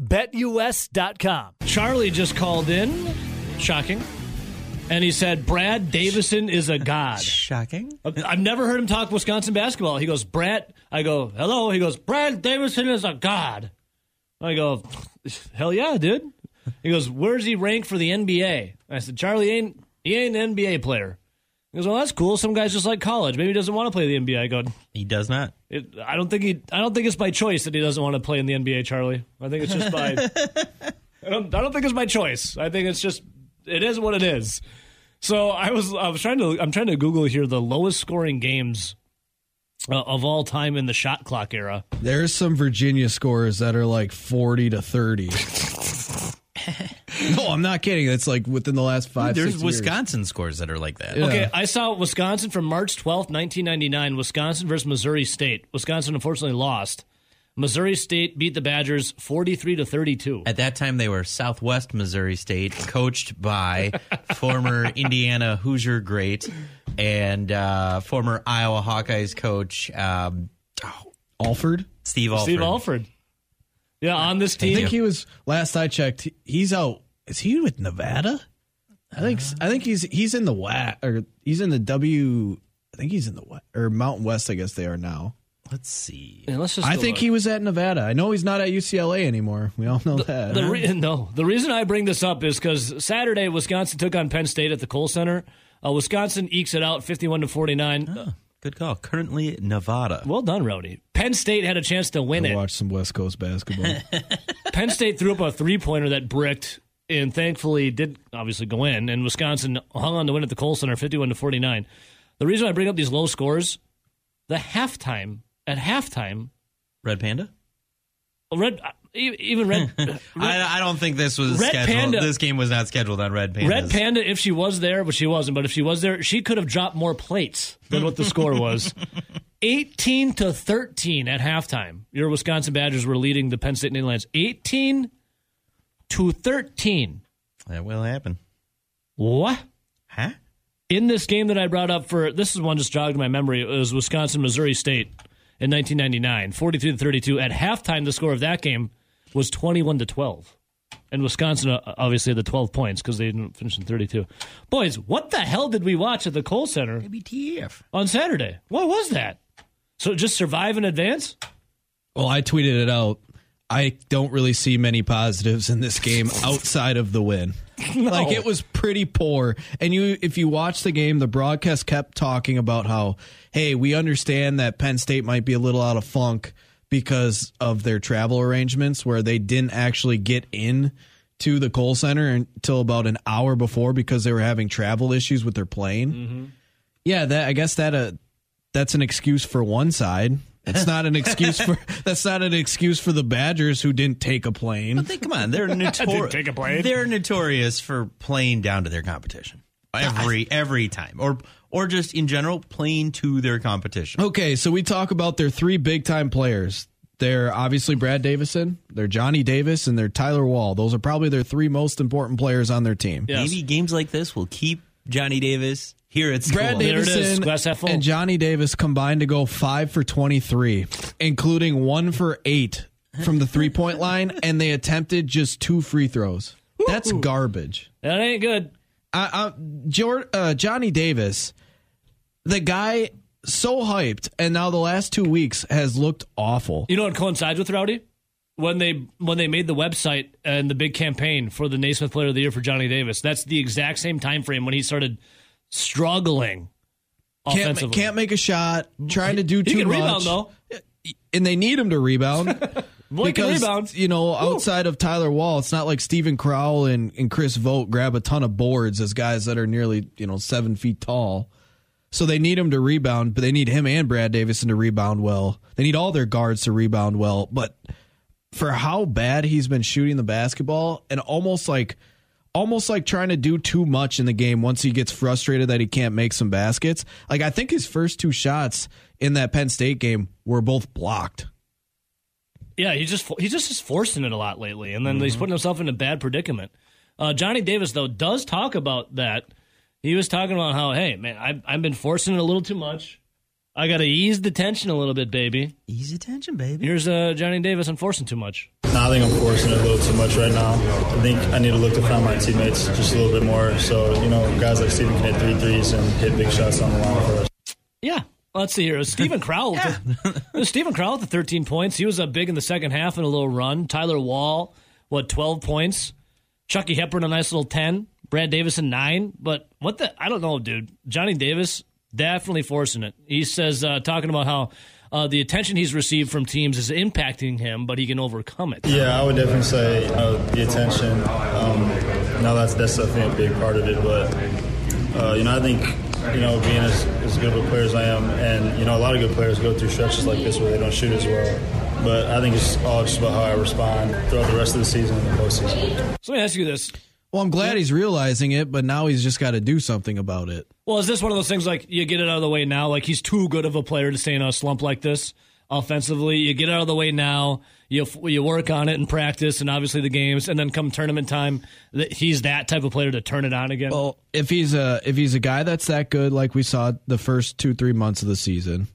BetUS.com. Charlie just called in. Shocking. And he said, Brad Davison is a god. Shocking. I've never heard him talk Wisconsin basketball. He goes, Brad. I go, hello. He goes, Brad Davison is a god. I go, hell yeah, dude. He goes, where's he ranked for the NBA? I said, Charlie, he ain't an NBA player. He goes, well, that's cool. Some guys just like college. Maybe he doesn't want to play the NBA. I go, he does not. I don't think it's by choice that he doesn't want to play in the NBA, Charlie. I think it's just by. I don't think it's by choice. I think it's just. It is what it is. So I'm trying to Google here the lowest scoring games of all time in the shot clock era. There's some Virginia scores that are like 40-30. No, I'm not kidding. It's like within the last 5 years. There's Wisconsin scores that are like that. Yeah. Okay, I saw Wisconsin from March 12th, 1999. Wisconsin versus Missouri State. Wisconsin unfortunately lost. Missouri State beat the Badgers 43-32. At that time, they were Southwest Missouri State, coached by former Indiana Hoosier great and former Iowa Hawkeyes coach Alford. Steve Alford. Yeah, on this team. I think he was, last I checked, he's out. Is he with Nevada? I think he's in the WAC, or he's in the W. I think he's in the WAC, or Mountain West, I guess they are now. Let's see. Yeah, I think he was at Nevada. I know he's not at UCLA anymore. We all know that. The reason I bring this up is because Saturday, Wisconsin took on Penn State at the Kohl Center. Wisconsin ekes it out 51-49. Oh, good call. Currently Nevada. Well done, Rowdy. Penn State had a chance to win it. Watch some West Coast basketball. Penn State threw up a three-pointer that bricked and thankfully did obviously go in, and Wisconsin hung on to win at the Kohl Center 51-49. The reason I bring up these low scores, at halftime. Red Panda? I don't think this was Red scheduled. Panda, this game was not scheduled on Red Panda. Red Panda, if she was there, but she wasn't, but if she was there, she could have dropped more plates than what the score was. 18-13 at halftime. Your Wisconsin Badgers were leading the Penn State Nittany Lions 18-13. That will happen. What? Huh? In this game that I brought up this is one just jogged my memory. It was Wisconsin Missouri State in 1999, 43-32. At halftime, the score of that game was 21-12, and Wisconsin obviously had the 12 points because they didn't finish in 32. Boys, what the hell did we watch at the Kohl Center on Saturday? What was that? So just survive and advance? Well, I tweeted it out. I don't really see many positives in this game outside of the win. No. Like, it was pretty poor. And if you watch the game, the broadcast kept talking about how, hey, we understand that Penn State might be a little out of funk because of their travel arrangements where they didn't actually get in to the Kohl Center until about an hour before because they were having travel issues with their plane. Mm-hmm. Yeah, that's an excuse for one side. That's not an excuse for the Badgers who didn't take a plane. But come on, they're notorious. They're notorious for playing down to their competition every time, or just in general playing to their competition. Okay, so we talk about their three big time players. They're obviously Brad Davison, they're Johnny Davis, and they're Tyler Wall. Those are probably their three most important players on their team. Yes. Maybe games like this will keep Johnny Davis. Here it's Brad Davison and Johnny Davis combined to go 5 for 23, including 1 for 8 from the 3-point line, and they attempted just 2 free throws. That's garbage. That ain't good. Johnny Davis, the guy so hyped, and now the last 2 weeks has looked awful. You know what coincides with, Rowdy? When they made the website and the big campaign for the Naismith Player of the Year for Johnny Davis, that's the exact same time frame when he started struggling offensively. Can't make a shot, trying to do too much. He can rebound, though. And they need him to rebound. Because, you know, outside of Tyler Wall, it's not like Stephen Crowell and Chris Vogt grab a ton of boards as guys that are nearly, 7 feet tall. So they need him to rebound, but they need him and Brad Davison to rebound well. They need all their guards to rebound well. But for how bad he's been shooting the basketball and almost like almost like trying to do too much in the game once he gets frustrated that he can't make some baskets. Like, I think his first two shots in that Penn State game were both blocked. Yeah, he's just is forcing it a lot lately, and then he's putting himself in a bad predicament. Johnny Davis, though, does talk about that. He was talking about how, hey, man, I've been forcing it a little too much. I got to ease the tension a little bit, baby. Ease the tension, baby. Here's Johnny Davis on forcing too much. I think I'm forcing it a little too much right now. I think I need to look to find my teammates just a little bit more. So, you know, guys like Steven can hit three threes and hit big shots on the line for us. Yeah. Let's see here. It was Stephen Crowell. Stephen Crowell with the 13 points. He was up big in the second half in a little run. Tyler Wall, 12 points. Chucky Hepburn, a nice little 10. Brad Davison, 9. But what the? I don't know, dude. Johnny Davis, definitely forcing it. He says, talking about how the attention he's received from teams is impacting him, but he can overcome it. Yeah, I would definitely say the attention. Now that's definitely a big part of it. But, you know, I think... You know, being as good of a player as I am, and, you know, a lot of good players go through stretches like this where they don't shoot as well. But I think it's all just about how I respond throughout the rest of the season and the postseason. So let me ask you this. Well, I'm glad he's realizing it, but now he's just got to do something about it. Well, is this one of those things like you get it out of the way now? Like he's too good of a player to stay in a slump like this offensively. You get it out of the way now. You work on it and practice and obviously the games, and then come tournament time, he's that type of player to turn it on again. Well, if he's a guy that's that good, like we saw the first 2-3 months of the season,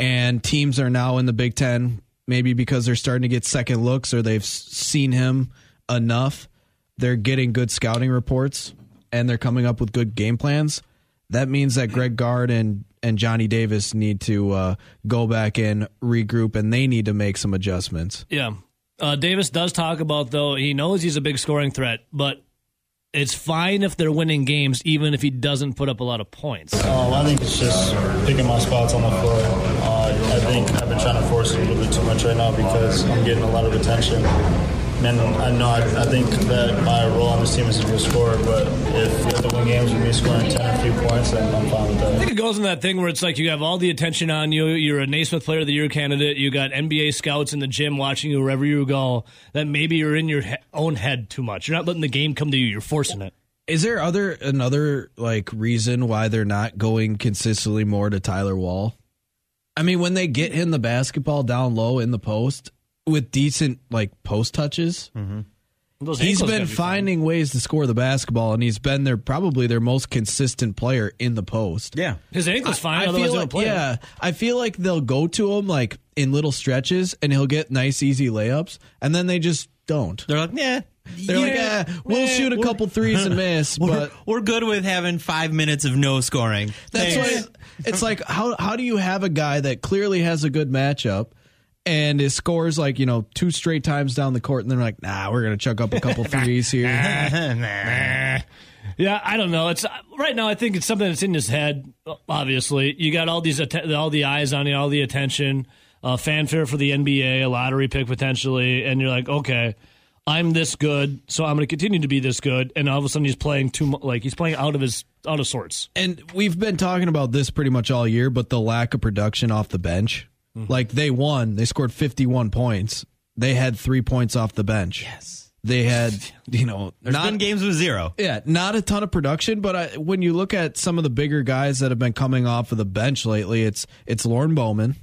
and teams are now in the Big Ten, maybe because they're starting to get second looks or they've seen him enough, they're getting good scouting reports and they're coming up with good game plans. That means that Greg Gard and Johnny Davis need to go back and regroup, and they need to make some adjustments. Yeah. Davis does talk about, though, he knows he's a big scoring threat, but it's fine if they're winning games, even if he doesn't put up a lot of points. I think it's just picking my spots on the floor. I think I've been trying to force it a little bit too much right now because I'm getting a lot of attention. And I think that my role on this team is to be a scorer, but if you have to win games with me scoring 10 or a few points, then I'm fine with that. I think it goes in that thing where it's like you have all the attention on you, you're a Naismith Player of the Year candidate, you got NBA scouts in the gym watching you wherever you go, that maybe you're in your own head too much. You're not letting the game come to you, you're forcing it. Is there another like reason why they're not going consistently more to Tyler Wall? I mean, when they get him the basketball down low in the post, with decent like post touches, he's been finding ways to score the basketball, and he's been probably their most consistent player in the post. Yeah, his ankle's fine. Otherwise, they'll play. Yeah, I feel like they'll go to him like in little stretches, and he'll get nice, easy layups, and then they just don't. They're like, yeah. They're like, we'll shoot a couple threes and miss, but we're good with having 5 minutes of no scoring. That's why it's like, how do you have a guy that clearly has a good matchup? And his scores like, you know, 2 straight times down the court, and they're like, nah, we're going to chuck up a couple threes here. Yeah, I don't know. It's right now, I think it's something that's in his head, obviously. You got all the eyes on you, all the attention, fanfare for the NBA, a lottery pick potentially, and you're like, okay, I'm this good, so I'm going to continue to be this good, and all of a sudden he's playing out of sorts. And we've been talking about this pretty much all year, but the lack of production off the bench. Like, they won. They scored 51 points. They had 3 points off the bench. Yes. They had, you know... There's been games with 0. Yeah, not a ton of production, but when you look at some of the bigger guys that have been coming off of the bench lately, it's Lauren Bowman,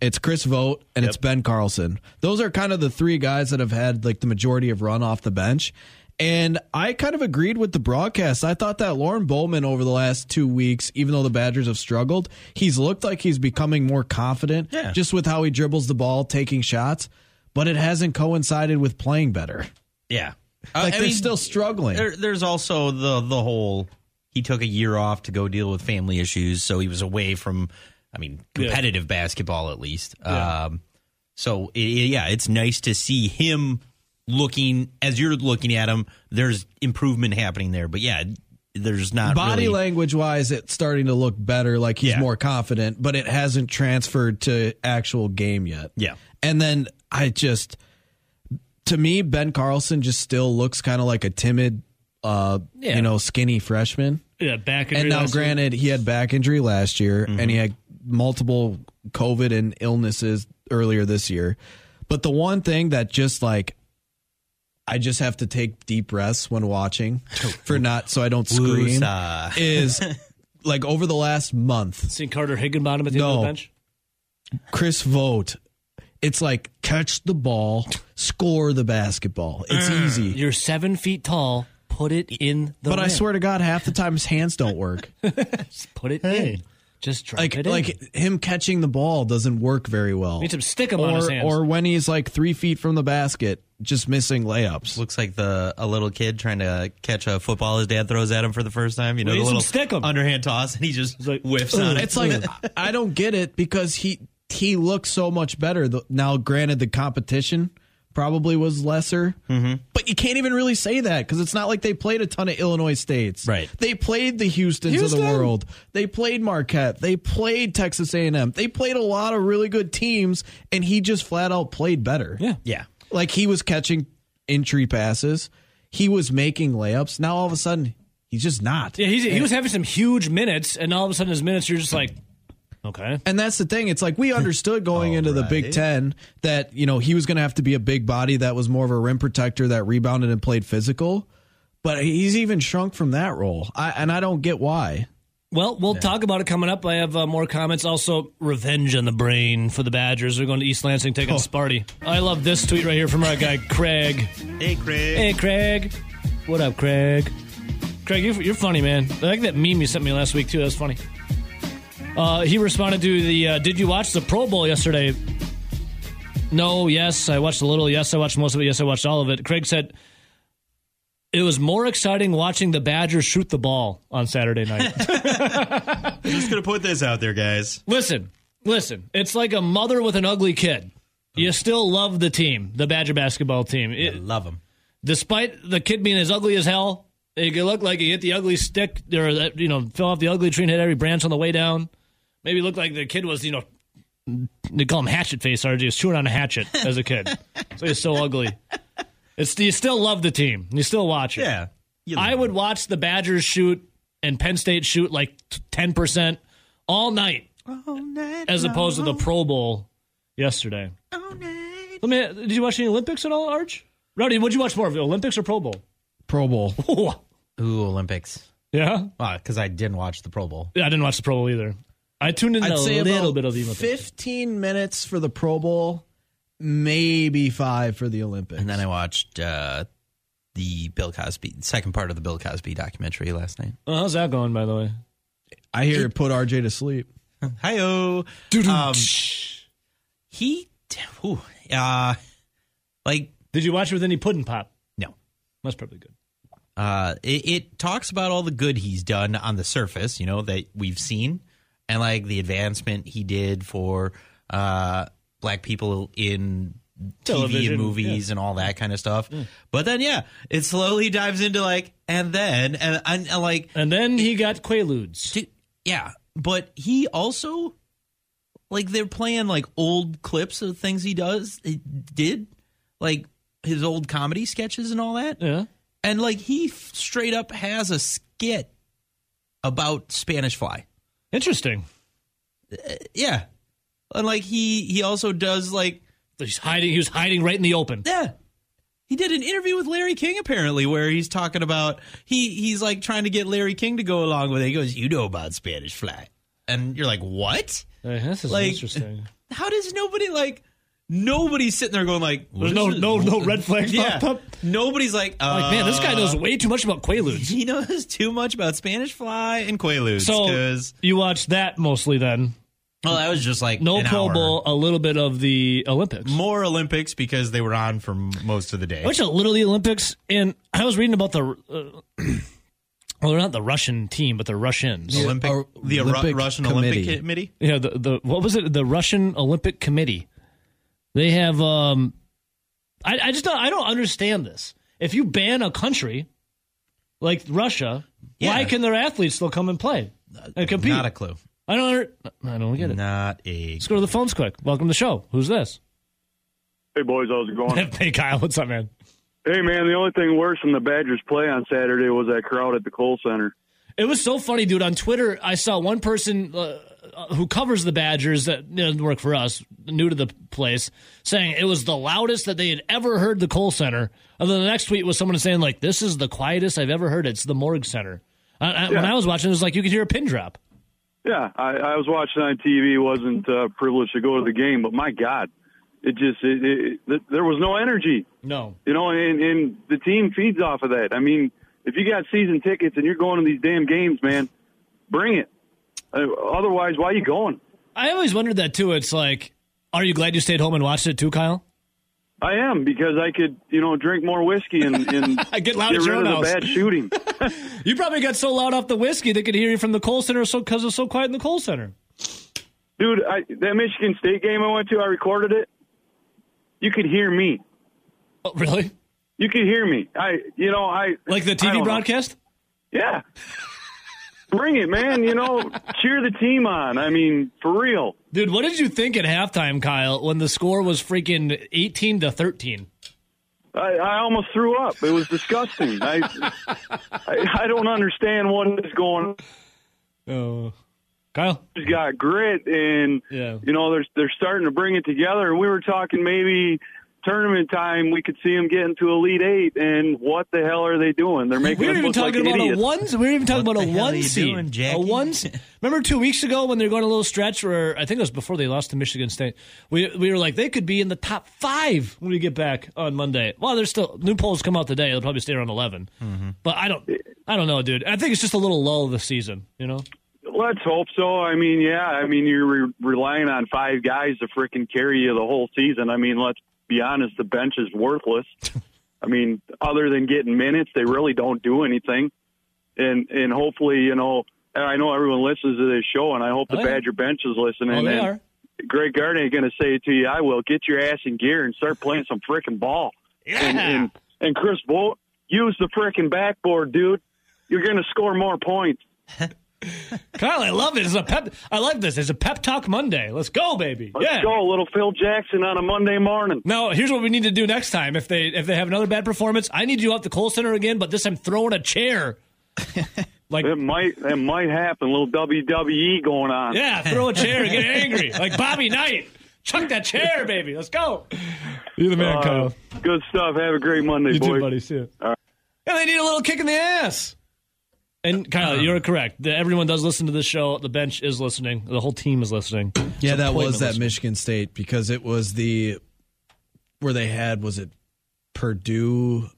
it's Chris Vogt, and it's Ben Carlson. Those are kind of the 3 guys that have had, like, the majority of run off the bench. And I kind of agreed with the broadcast. I thought that Lauren Bowman over the last 2 weeks, even though the Badgers have struggled, he's looked like he's becoming more confident just with how he dribbles the ball, taking shots, but it hasn't coincided with playing better. Yeah. Like they're still struggling. There's also the whole he took a year off to go deal with family issues, so he was away from, competitive basketball at least. Yeah. It's nice to see him looking as you're looking at him, there's improvement happening there. But yeah, there's not body language wise. It's starting to look better. Like he's more confident, but it hasn't transferred to actual game yet. Yeah. And then to me, Ben Carlson just still looks kind of like a timid, skinny freshman. Yeah. Back injury. And now granted he had back injury last year and he had multiple COVID and illnesses earlier this year. But the one thing that just like, I just have to take deep breaths when watching for not so I don't scream is like over the last month. Seen Carter Higginbottom at the end of the bench? Chris Vogt. It's like catch the ball, score the basketball. It's easy. You're 7 feet tall. Put it in the I swear to God, half the time his hands don't work. Just put it in. Just try it in. Like him catching the ball doesn't work very well. Needs to stick him on his hands. Or when he's like 3 feet from the basket, just missing layups. Looks like a little kid trying to catch a football his dad throws at him for the first time. You know, the little underhand toss, and he just like, whiffs on it. It's like, I don't get it because he looks so much better. Now, granted, the competition probably was lesser, but you can't even really say that because it's not like they played a ton of Illinois States. Right. They played the Houstons of the world. They played Marquette. They played Texas A&M. They played a lot of really good teams, and he just flat out played better. Yeah. Like, he was catching entry passes. He was making layups. Now, all of a sudden, he's just not. Yeah, he was having some huge minutes, and all of a sudden his minutes, you're just like, okay. And that's the thing. It's like we understood going into the Big Ten that, you know, he was going to have to be a big body that was more of a rim protector that rebounded and played physical. But he's even shrunk from that role. And I don't get why. Well, we'll talk about it coming up. I have more comments. Also, revenge on the brain for the Badgers. They're going to East Lansing, taking Sparty. I love this tweet right here from our guy, Craig. Hey, Craig. Hey, Craig. What up, Craig? Craig, you're funny, man. I like that meme you sent me last week, too. That was funny. He responded to the, did you watch the Pro Bowl yesterday? No, yes, I watched a little. Yes, I watched most of it. Yes, I watched all of it. Craig said, it was more exciting watching the Badgers shoot the ball on Saturday night. I'm just going to put this out there, guys. Listen. It's like a mother with an ugly kid. You still love the team, the Badger basketball team. I love them. Despite the kid being as ugly as hell, it looked like he hit the ugly stick or, you know, fell off the ugly tree and hit every branch on the way down. Maybe it looked like the kid was, you know, they call him hatchet face, RG. He was chewing on a hatchet as a kid. So he's so ugly. You still love the team. You still watch it. Yeah. I would watch the Badgers shoot and Penn State shoot like 10% all night as opposed to the Pro Bowl yesterday. All night. Did you watch any Olympics at all, Arch? Rowdy, would you watch more of it, Olympics or Pro Bowl? Pro Bowl. Ooh, Olympics. Yeah? Because I didn't watch the Pro Bowl. Yeah, I didn't watch the Pro Bowl either. I tuned in a little bit of the Olympics. 15 minutes for the Pro Bowl, maybe 5 for the Olympics. And then I watched the Bill Cosby, second part of the Bill Cosby documentary last night. Well, how's that going, by the way? I hear it put RJ to sleep. Hi-oh. Did you watch it with any pudding pop? No. That's probably good. It talks about all the good he's done on the surface, you know, that we've seen. And, like, the advancement he did for black people in television, TV and movies and all that kind of stuff. Yeah. But then, it slowly dives into, like, and then he got Quaaludes. But he also, like, they're playing, like, old clips of things he did. Like, his old comedy sketches and all that. Yeah. And, like, he straight up has a skit about Spanish Fly. Interesting. Yeah. And, like, he also does, like... He was hiding right in the open. Yeah. He did an interview with Larry King, apparently, where he's talking about... He's, like, trying to get Larry King to go along with it. He goes, you know about Spanish Fly. And you're like, what? This is interesting. How does nobody, like... Nobody's sitting there going, like... There's no red flags popped up. Nobody's like... man, this guy knows way too much about Quaaludes. He knows too much about Spanish Fly and Quaaludes. So you watched that mostly then. Well, that was just like no Pro Bowl, a little bit of the Olympics. More Olympics because they were on for most of the day. I watched a little of the Olympics, and I was reading about the... Well, they're not the Russian team, but they're Russians. Russian Olympic Committee? Yeah, what was it? The Russian Olympic Committee. They have, I don't understand this. If you ban a country like Russia, why can their athletes still come and play and compete? Not a clue. I don't get it. Not a clue. Let's go to the phones quick. Welcome to the show. Who's this? Hey, boys. How's it going? Hey, Kyle. What's up, man? Hey, man. The only thing worse than the Badgers play on Saturday was that crowd at the Kohl Center. It was so funny, dude. On Twitter, I saw one person who covers the Badgers that doesn't work for us, new to the place, saying it was the loudest that they had ever heard the Kohl Center. And then the next tweet was someone saying, like, this is the quietest I've ever heard. It's the Morgue Center. When I was watching, it was like you could hear a pin drop. Yeah, I was watching on TV. Wasn't privileged to go to the game, but my God, it just there was no energy. No, you know, and the team feeds off of that. I mean, if you got season tickets and you're going to these damn games, man, bring it. Otherwise, why are you going? I always wondered that too. It's like, are you glad you stayed home and watched it too, Kyle? I am, because I could, you know, drink more whiskey and get rid of the bad shooting. You probably got so loud off the whiskey they could hear you from the Kohl Center, so because it was so quiet in the Kohl Center. Dude, that Michigan State game I went to, I recorded it. You could hear me. Oh, really? You could hear me. I like the TV broadcast? Know. Yeah. Bring it, man. You know, cheer the team on. I mean, for real. Dude, what did you think at halftime, Kyle, when the score was freaking 18-13? I almost threw up. It was disgusting. I don't understand what is going on. Oh, Kyle? He's got grit, and, you know, they're starting to bring it together. And we were talking maybe tournament time, we could see them get into Elite Eight, and what the hell are they doing? They're making them look like idiots. We were even talking about a one seed. A one. Remember 2 weeks ago when they were going a little stretch where, I think it was before they lost to Michigan State, we were like, they could be in the top 5 when we get back on Monday. Well, there's still, new polls come out today. They'll probably stay around 11. Mm-hmm. But I don't know, dude. I think it's just a little lull of the season, you know? Let's hope so. I mean, yeah. I mean, you're relying on 5 guys to frickin' carry you the whole season. I mean, let's be honest, the bench is worthless. I mean, other than getting minutes, they really don't do anything. And hopefully, you know, I know everyone listens to this show, and I hope Badger bench is listening. Oh, they are. Greg Gard ain't going to say it to you. I will. Get your ass in gear and start playing some frickin' ball. Yeah. And Chris Bolt, use the frickin' backboard, dude. You're going to score more points. Kyle, I love it. I like this. It's a pep talk Monday. Let's go, baby. Let's go, little Phil Jackson on a Monday morning. Now, here's what we need to do next time. If they have another bad performance, I need you out the Kohl Center again, but this time throwing a chair. Like it might happen. A little WWE going on. Yeah, throw a chair and get angry. Like Bobby Knight. Chuck that chair, baby. Let's go. You're the man, Kyle. Good stuff. Have a great Monday, boys. You too, buddy. See you. All right. And they need a little kick in the ass. And, Kyle, you're correct. Everyone does listen to this show. The bench is listening. The whole team is listening. Yeah, so that was that Michigan State, because it was where they had, was it Purdue,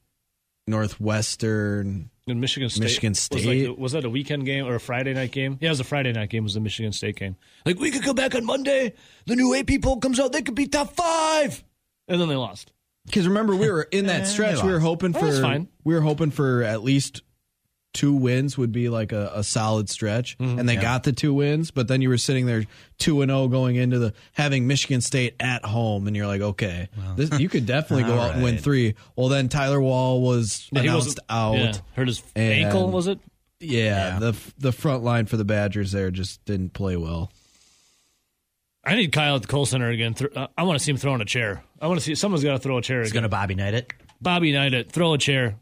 Northwestern? And Michigan State. Was that a weekend game or a Friday night game? Yeah, it was a Friday night game. It was the Michigan State game. Like, we could go back on Monday. The new AP poll comes out. They could be top 5. And then they lost. Because, remember, we were in that stretch. We were hoping for at least 2 wins would be like a solid stretch, and they got the 2 wins, but then you were sitting there 2-0 going into having Michigan State at home, and you're like, okay, wow, you could definitely go out and win 3. Well, then Tyler Wall was announced out. Yeah, hurt his ankle, was it? Yeah, the front line for the Badgers there just didn't play well. I need Kyle at the Kohl Center again. I want to see him throwing a chair. I want to see, someone's got to throw a chair. He's going to Bobby Knight it. Bobby Knight it. Throw a chair.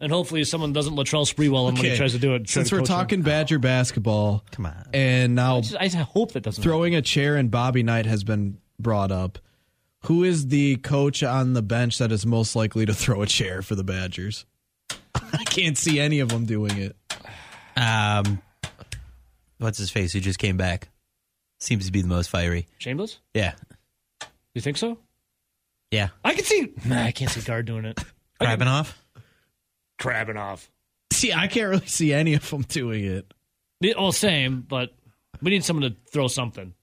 And hopefully someone doesn't Latrell Sprewell him when he tries to do it. Since we're talking Badger basketball, come on, and now I hope that doesn't throwing happen. A chair and Bobby Knight has been brought up. Who is the coach on the bench that is most likely to throw a chair for the Badgers? I can't see any of them doing it. What's his face? Who just came back? Seems to be the most fiery. Chambers? Yeah. You think so? Yeah. I can't see Gard doing it. Krabinoff. See, I can't really see any of them doing it. Well, same, but we need someone to throw something.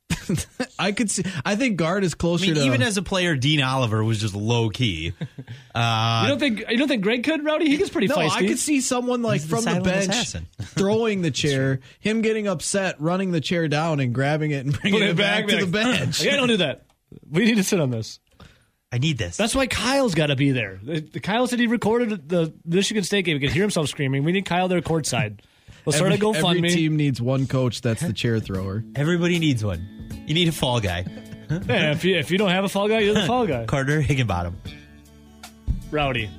I could see. I think Gard is closer to. Even as a player, Dean Oliver was just low key. You don't think Greg could, Rowdy? He gets pretty feisty. I could see someone like from the bench throwing the chair, him getting upset, running the chair down and grabbing it and bringing it back to the bench. Yeah, don't do that. We need to sit on this. I need this. That's why Kyle's got to be there. Kyle said he recorded the Michigan State game. You could hear himself screaming. We need Kyle there courtside. We'll start a GoFundMe. Every team needs one coach that's the chair thrower. Everybody needs one. You need a fall guy. Yeah, if you don't have a fall guy, you're the fall guy. Carter Higginbottom. Rowdy.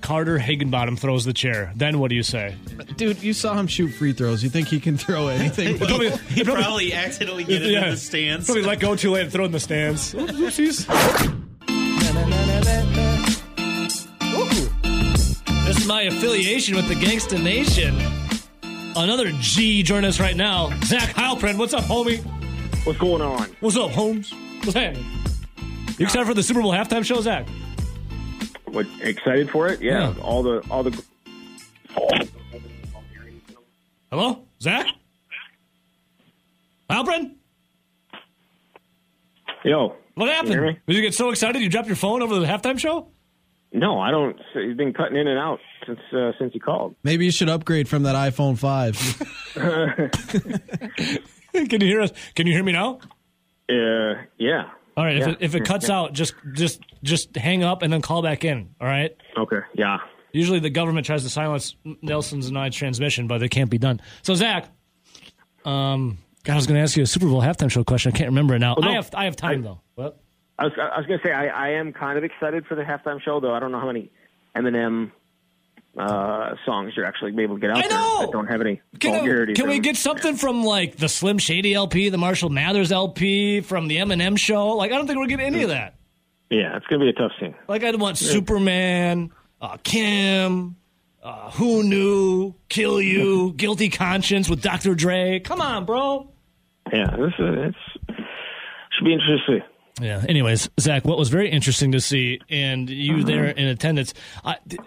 Carter Higginbottom throws the chair. Then what do you say? Dude, you saw him shoot free throws. You think he can throw anything? he probably accidentally get it in the stands. Probably let go too late and throw it in the stands. Oopsies. This is my affiliation with the Gangsta Nation. Another G joining us right now. Zach Heilprin, what's up, homie? What's going on? What's up, Holmes? What's happening? You excited for the Super Bowl halftime show, Zach? What, excited for it? Yeah. All the. Hello, Zach? Heilprin? Yo. What happened? Did you get so excited you dropped your phone over the halftime show? No, I don't. You've been cutting in and out since you called. Maybe you should upgrade from that iPhone 5. Can you hear us? Can you hear me now? Yeah. All right. Yeah. If it cuts out, just hang up and then call back in. All right. Okay. Yeah. Usually the government tries to silence Nelson's and I's transmission, but it can't be done. So Zach, I was going to ask you a Super Bowl halftime show question. I can't remember it now. Well, no, I have time though. What? I was going to say I am kind of excited for the halftime show, though I don't know how many Eminem songs you're actually able to get out there that don't have any vulgarity. Can we get something from like the Slim Shady LP, the Marshall Mathers LP, from the Eminem show? Like I don't think we're getting any of that. Yeah, it's going to be a tough scene. Like I'd want Superman, Kim, Who Knew, Kill You, Guilty Conscience with Dr. Dre. Come on, bro. Yeah, this should be interesting. Yeah. Anyways, Zach, what was very interesting to see, and you there in attendance,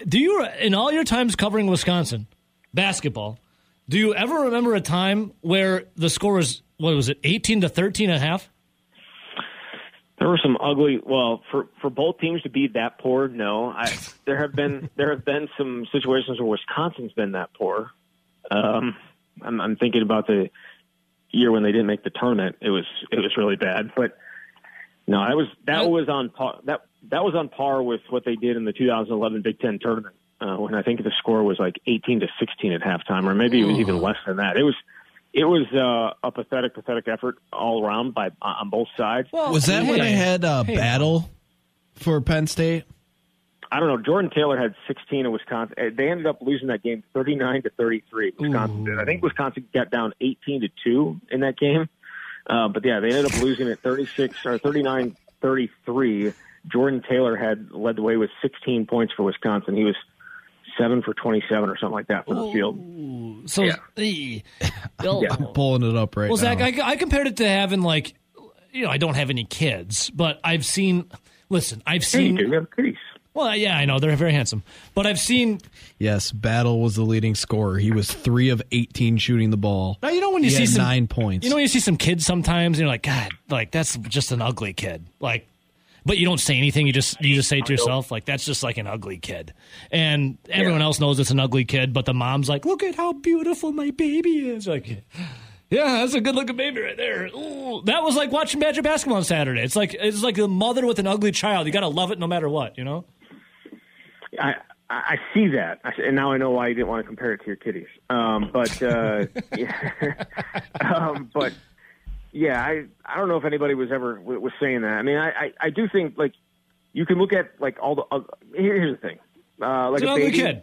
do you, in all your times covering Wisconsin basketball, do you ever remember a time where the score was, what was it, 18-13.5? There were some ugly. Well, for both teams to be that poor, no. There have been some situations where Wisconsin's been that poor. I'm thinking about the year when they didn't make the tournament. It was really bad, but. No, that was on par with what they did in the 2011 Big Ten tournament when I think the score was like 18-16 at halftime, or maybe it was even less than that. It was a pathetic effort all around by on both sides. Well, was that when they had battle for Penn State? I don't know. Jordan Taylor had 16 in Wisconsin. They ended up losing that game 39-33. Wisconsin did. I think Wisconsin got down 18-2 in that game. But, yeah, they ended up losing at 39-33. Jordan Taylor had led the way with 16 points for Wisconsin. He was 7 for 27 or something like that from the field. So, I'm pulling it up right now. Well, Zach, I compared it to having, like, you know, I don't have any kids, but I've seen – listen, I've seen – you do have kids. Well, yeah, I know. They're very handsome. But I've seen... Yes, Battle was the leading scorer. He was 3 of 18 shooting the ball. Now, you know when you see some... 9 points. You know when you see some kids sometimes, and you're like, God, like, that's just an ugly kid. Like, but you don't say anything. You just say to yourself, like, that's just like an ugly kid. And everyone else knows it's an ugly kid, but the mom's like, look at how beautiful my baby is. Like, yeah, that's a good-looking baby right there. Ooh, that was like watching Badger basketball on Saturday. It's like a mother with an ugly child. You got to love it no matter what, you know? I see that, and now I know why you didn't want to compare it to your kitties. I don't know if anybody was saying that. I mean, I do think like you can look at like all the. Here's the thing, like it's an ugly kid.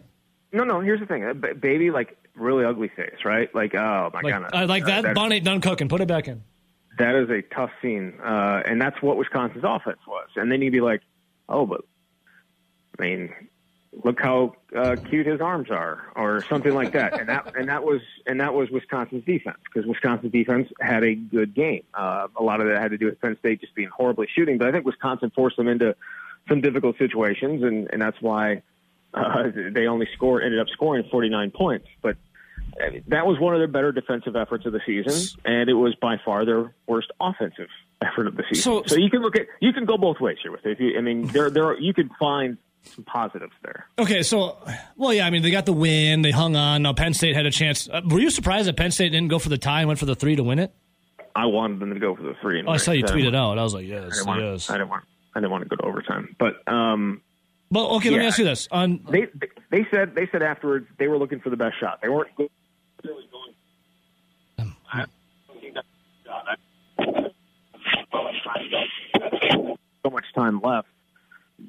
No. Here's the thing, a baby, like really ugly face, right? Like oh my god, like that bun ain't done cooking. Put it back in. That is a tough scene, and that's what Wisconsin's offense was. And then you'd be like, oh, but. I mean, look how cute his arms are, or something like that. And that was Wisconsin's defense, because Wisconsin's defense had a good game. A lot of that had to do with Penn State just being horribly shooting, but I think Wisconsin forced them into some difficult situations, and that's why they only ended up scoring 49 points. But that was one of their better defensive efforts of the season, and it was by far their worst offensive effort of the season. So you can go both ways here with it. You can find some positives there. Okay, they got the win. They hung on. Now, Penn State had a chance. Were you surprised that Penn State didn't go for the tie and went for the three to win it? I wanted them to go for the three. I saw you tweet it out. I was like, yes, yes. I didn't want to go to overtime. But, let me ask you this. They said afterwards they were looking for the best shot. They weren't really going. I don't think that's a shot. So much time left.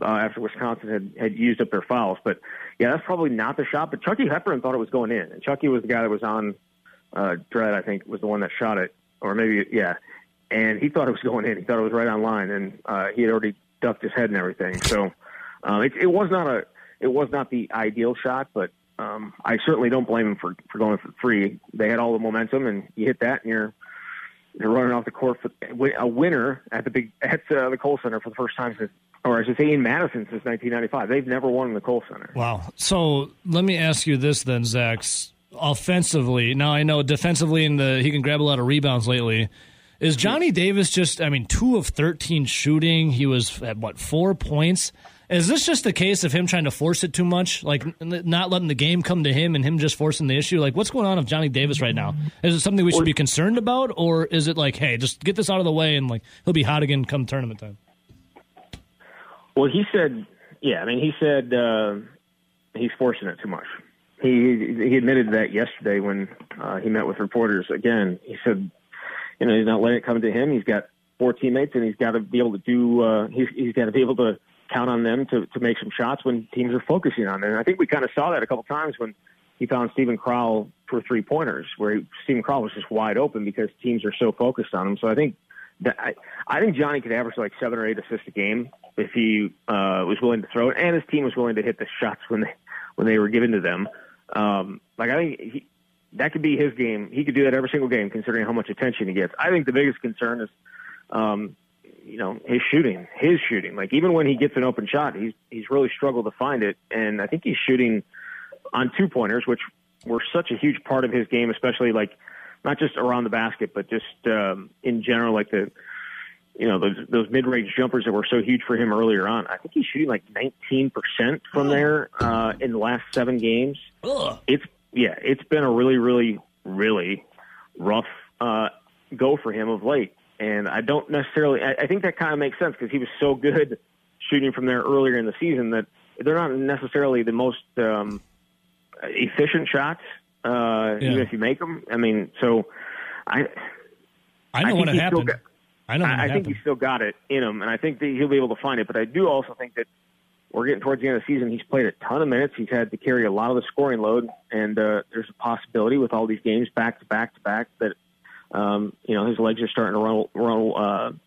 after Wisconsin had used up their fouls. But, yeah, that's probably not the shot. But Chucky Hepburn thought it was going in. And Chucky was the guy that was on Dredd, I think, was the one that shot it. Or maybe, yeah. And he thought it was going in. He thought it was right on line. And he had already ducked his head and everything. So it was not the ideal shot, but I certainly don't blame him for going for three. They had all the momentum, and you hit that, and you're running off the court for a winner at the Kohl Center for the first time since, or I should say, in Madison since 1995. They've never won in the Kohl Center. Wow. So let me ask you this then, Zach. Offensively, now I know defensively, he can grab a lot of rebounds lately. Is Johnny Davis just, 2 of 13 shooting? He was at, 4 points? Is this just the case of him trying to force it too much, like not letting the game come to him and him just forcing the issue? Like, what's going on with Johnny Davis right now? Is it something we should be concerned about, or is it like, hey, just get this out of the way and, like, he'll be hot again come tournament time? Well, he said, he's forcing it too much. He admitted that yesterday when he met with reporters again. He said, he's not letting it come to him. He's got 4 teammates, and he's got to be able to he's got to be able to count on them to make some shots when teams are focusing on them. And I think we kind of saw that a couple times when he found Steven Crowell for 3-pointers, where Steven Crowell was just wide open because teams are so focused on him. So I think that I think Johnny could average like 7 or 8 assists a game if he was willing to throw it, and his team was willing to hit the shots when they were given to them. I think that could be his game. He could do that every single game, considering how much attention he gets. I think the biggest concern is, his shooting. Like, even when he gets an open shot, he's really struggled to find it. And I think he's shooting on 2-pointers, which were such a huge part of his game, especially like not just around the basket, but just in general, like those mid-range jumpers that were so huge for him earlier on. I think he's shooting like 19% from there in the last 7 games. Ugh. It's been a really, really, really rough go for him of late. And I don't necessarily – I think that kind of makes sense because he was so good shooting from there earlier in the season that they're not necessarily the most efficient shots, even if you make them. I think he's still got it in him, and I think that he'll be able to find it. But I do also think that we're getting towards the end of the season. He's played a ton of minutes. He's had to carry a lot of the scoring load, and there's a possibility with all these games back-to-back that – his legs are starting to run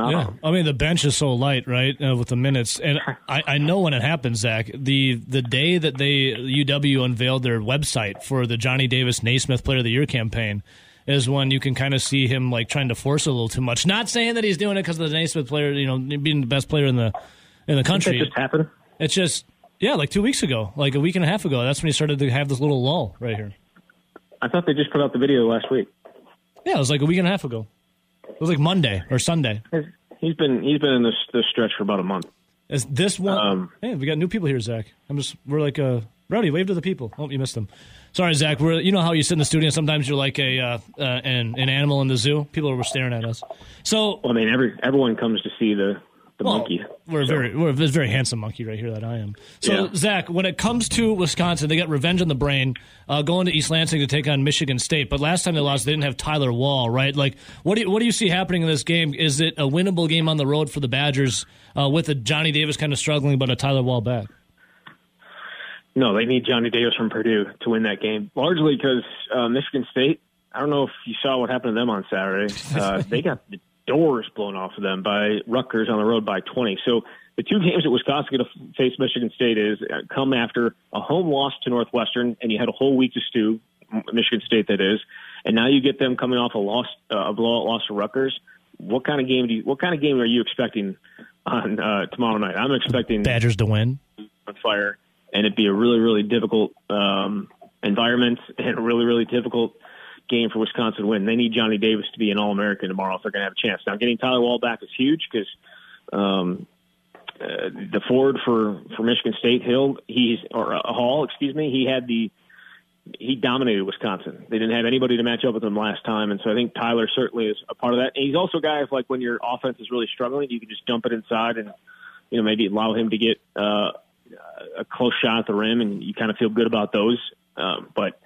out. Yeah. The bench is so light, right, with the minutes. And I know when it happens, Zach, the day that UW unveiled their website for the Johnny Davis Naismith Player of the Year campaign is when you can kind of see him, like, trying to force a little too much. Not saying that he's doing it because of the Naismith player, being the best player in the country. That just happened? It's just, yeah, like 2 weeks ago, like a week and a half ago. That's when he started to have this little lull right here. I thought they just put out the video last week. Yeah, it was like a week and a half ago. It was like Monday or Sunday. He's been in this stretch for about a month. Is this one? Hey, we got new people here, Zach. We're like Rowdy. Wave to the people. Oh, you missed them. Sorry, Zach. You know how you sit in the studio and sometimes you're like an animal in the zoo. People were staring at us. So everyone comes to see the monkey. We're a very handsome monkey right here that I am. So, yeah. Zach, when it comes to Wisconsin, they got revenge on the brain, going to East Lansing to take on Michigan State. But last time they lost, they didn't have Tyler Wall, right? Like, what do you see happening in this game? Is it a winnable game on the road for the Badgers with a Johnny Davis kind of struggling but a Tyler Wall back? No, they need Johnny Davis from Purdue to win that game, largely because Michigan State, I don't know if you saw what happened to them on Saturday. They got – doors blown off of them by Rutgers on the road by 20. So the 2 games that Wisconsin going to face Michigan State is come after a home loss to Northwestern, and you had a whole week to stew, Michigan State that is, and now you get them coming off a blowout loss to Rutgers. What kind of game are you expecting on tomorrow night? I'm expecting Badgers to win on fire, and it'd be a really, really difficult environment and a really, really difficult game for Wisconsin to win. They need Johnny Davis to be an All-American tomorrow if they're going to have a chance. Now, getting Tyler Wall back is huge because the forward for Michigan State, Hall, he dominated Wisconsin. They didn't have anybody to match up with him last time, and so I think Tyler certainly is a part of that. And he's also a guy, if, like, when your offense is really struggling, you can just dump it inside and maybe allow him to get a close shot at the rim, and you kind of feel good about those. But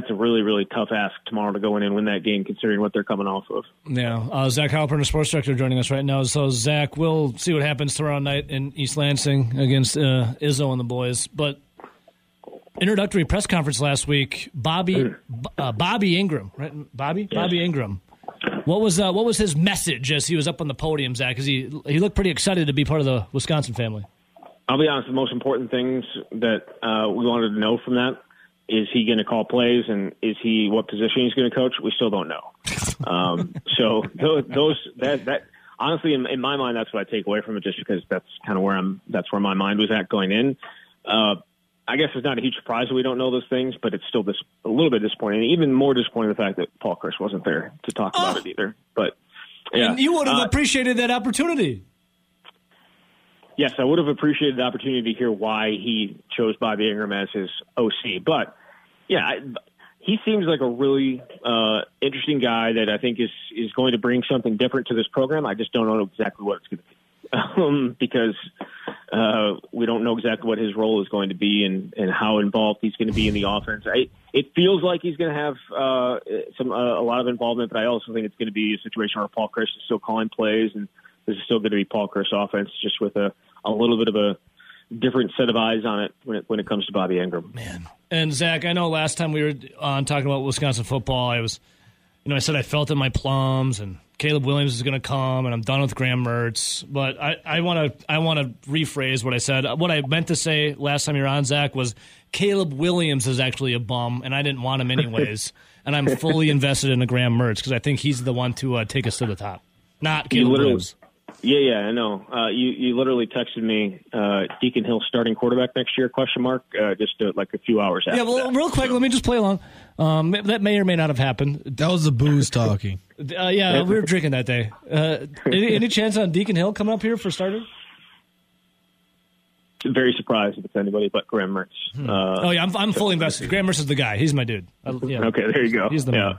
that's a really, really tough ask tomorrow to go in and win that game considering what they're coming off of. Yeah. Zach Halpern, the sports director, joining us right now. So, Zach, we'll see what happens tomorrow night in East Lansing against Izzo and the boys. But introductory press conference last week, Bobby Engram, right? Bobby Engram. What was his message as he was up on the podium, Zach? Because he looked pretty excited to be part of the Wisconsin family. I'll be honest, the most important things that we wanted to know from that is he going to call plays and what position he's going to coach? We still don't know. So that honestly, in my mind, that's what I take away from it, just because that's kind of where my mind was at going in. I guess it's not a huge surprise that we don't know those things, but it's still a little bit disappointing. Even more disappointing the fact that Paul Chris wasn't there to talk about it either. But yeah. And you would have appreciated that opportunity. Yes, I would have appreciated the opportunity to hear why he chose Bobby Engram as his OC. But, yeah, he seems like a really interesting guy that I think is going to bring something different to this program. I just don't know exactly what it's going to be because we don't know exactly what his role is going to be and how involved he's going to be in the offense. It feels like he's going to have a lot of involvement, but I also think it's going to be a situation where Paul Chris is still calling plays, and this is still going to be Paul Chris offense, just with a little bit of a different set of eyes on it when it comes to Bobby Engram. Man. And, Zach, I know last time we were on talking about Wisconsin football, I said I felt in my plums and Caleb Williams is going to come and I'm done with Graham Mertz. But I want to rephrase what I said. What I meant to say last time you were on, Zach, was Caleb Williams is actually a bum, and I didn't want him anyways. And I'm fully invested in Graham Mertz because I think he's the one to take us to the top, not Caleb Williams. Yeah, I know. You literally texted me, Deacon Hill starting quarterback next year, question mark, just like a few hours after. Yeah, well, real quick, let me just play along. That may or may not have happened. That was the booze talking. Yeah, we were drinking that day. Any chance on Deacon Hill coming up here for starters? Very surprised if it's anybody but Graham Mertz. I'm fully invested. Graham Mertz is the guy. He's my dude. Yeah. Okay, there you go. He's the man.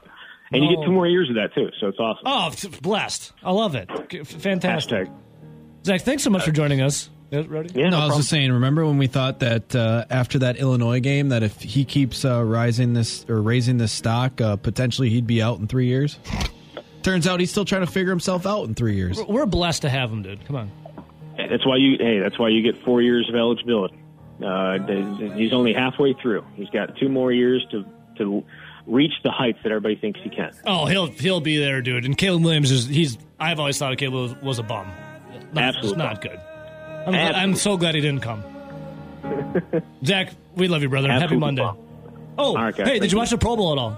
And you get 2 more years of that, too, so it's awesome. Oh, blessed. I love it. Fantastic. Hashtag. Zach, thanks so much for joining us. Ready? Yeah, no I was just saying, remember when we thought that after that Illinois game, that if he keeps raising this stock, potentially he'd be out in 3 years? Turns out he's still trying to figure himself out in 3 years. We're blessed to have him, dude. Come on. That's why you get 4 years of eligibility. He's only halfway through. He's got 2 more years to reach the heights that everybody thinks he can. Oh, he'll be there, dude. And Caleb Williams I've always thought Caleb was a bum. Absolutely not good. I'm so glad he didn't come. Zach, we love you, brother. Absolute Happy Monday. Bum. Oh, right, guys, hey, did you watch the Pro Bowl at all?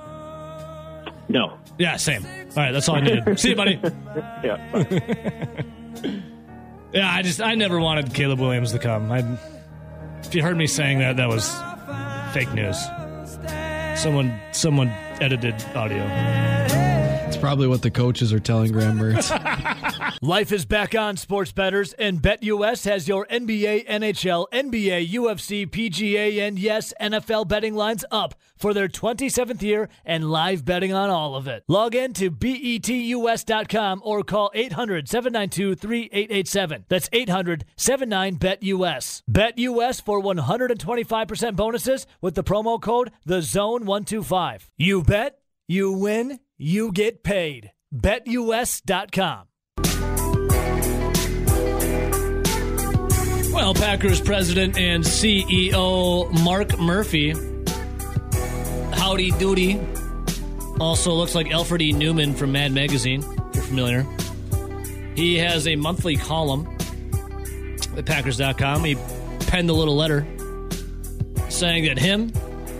No. Yeah, same. All right, that's all I needed. See you, buddy. Yeah. bye. Yeah, I never wanted Caleb Williams to come. If you heard me saying that, that was fake news. Someone edited audio. It's probably what the coaches are telling Graham Mertz. Life is back on, sports bettors, and BetUS has your NBA, NHL, NBA, UFC, PGA, and yes, NFL betting lines up for their 27th year and live betting on all of it. Log in to BETUS.com or call 800-792-3887. That's 800-79-BETUS. BetUS for 125% bonuses with the promo code TheZone125. You bet, you win, you get paid. BetUS.com. Well, Packers president and CEO Mark Murphy, howdy doody, also looks like Alfred E. Newman from Mad Magazine, if you're familiar. He has a monthly column at Packers.com. He penned a little letter saying that him,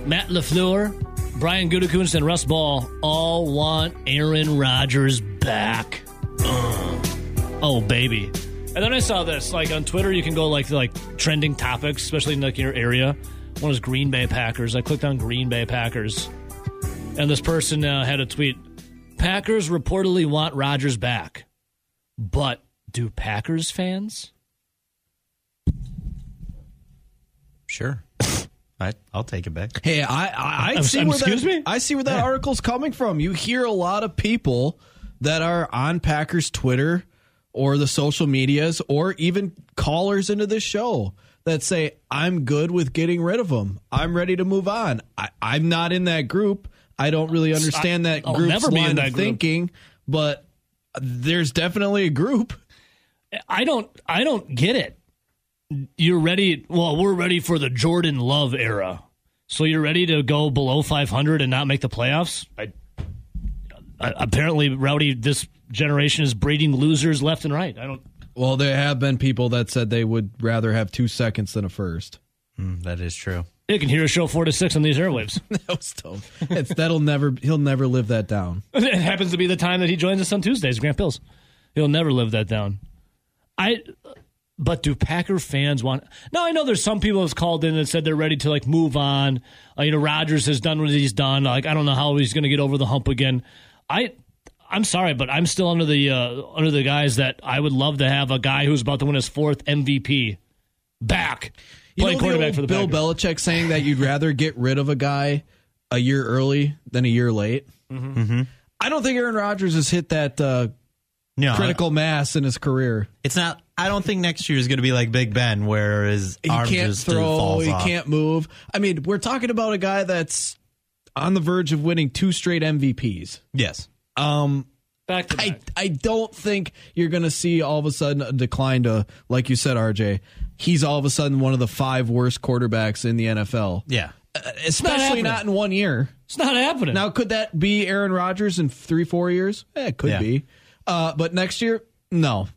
Matt LaFleur, Brian Gutekunst, and Russ Ball all want Aaron Rodgers back. Ugh. Oh, baby. And then I saw this, like on Twitter, you can go like trending topics, especially in like your area. One was Green Bay Packers. I clicked on Green Bay Packers, and this person had a tweet: "Packers reportedly want Rodgers back, but do Packers fans?" Sure, I'll take it back. Hey, I see where that article's coming from. You hear a lot of people that are on Packers Twitter or the social medias, or even callers into this show that say, I'm good with getting rid of them. I'm ready to move on. I'm not in that group. I don't really understand that group's line of thinking, but there's definitely a group. I don't get it. You're ready. Well, we're ready for the Jordan Love era. So you're ready to go below 500 and not make the playoffs? Apparently, Rowdy, this generation is breeding losers left and right. Well, there have been people that said they would rather have 2 seconds than a first. That is true. You can hear a show 4 to 6 on these airwaves. That was dumb. He'll never live that down. It happens to be the time that he joins us on Tuesdays, Grant Pills. He'll never live that down. But do Packer fans want... Now, I know there's some people who's called in and said they're ready to, like, move on. Rodgers has done what he's done. Like, I don't know how he's going to get over the hump again. I'm sorry, but I'm still under the guise that I would love to have a guy who's about to win his fourth MVP back playing quarterback for the Packers. Bill Belichick saying that you'd rather get rid of a guy a year early than a year late. Mm-hmm. Mm-hmm. I don't think Aaron Rodgers has hit that critical mass in his career. It's not. I don't think next year is going to be like Big Ben, where his arm just falls off. He can't move. I mean, we're talking about a guy that's on the verge of winning 2 straight MVPs. Yes. Back to back. I don't think you're going to see all of a sudden a decline to, like you said, RJ, he's all of a sudden one of the 5 worst quarterbacks in the NFL. Yeah. Especially not in 1 year. It's not happening. Now, could that be Aaron Rodgers in 3-4 years? It could be. But next year, no.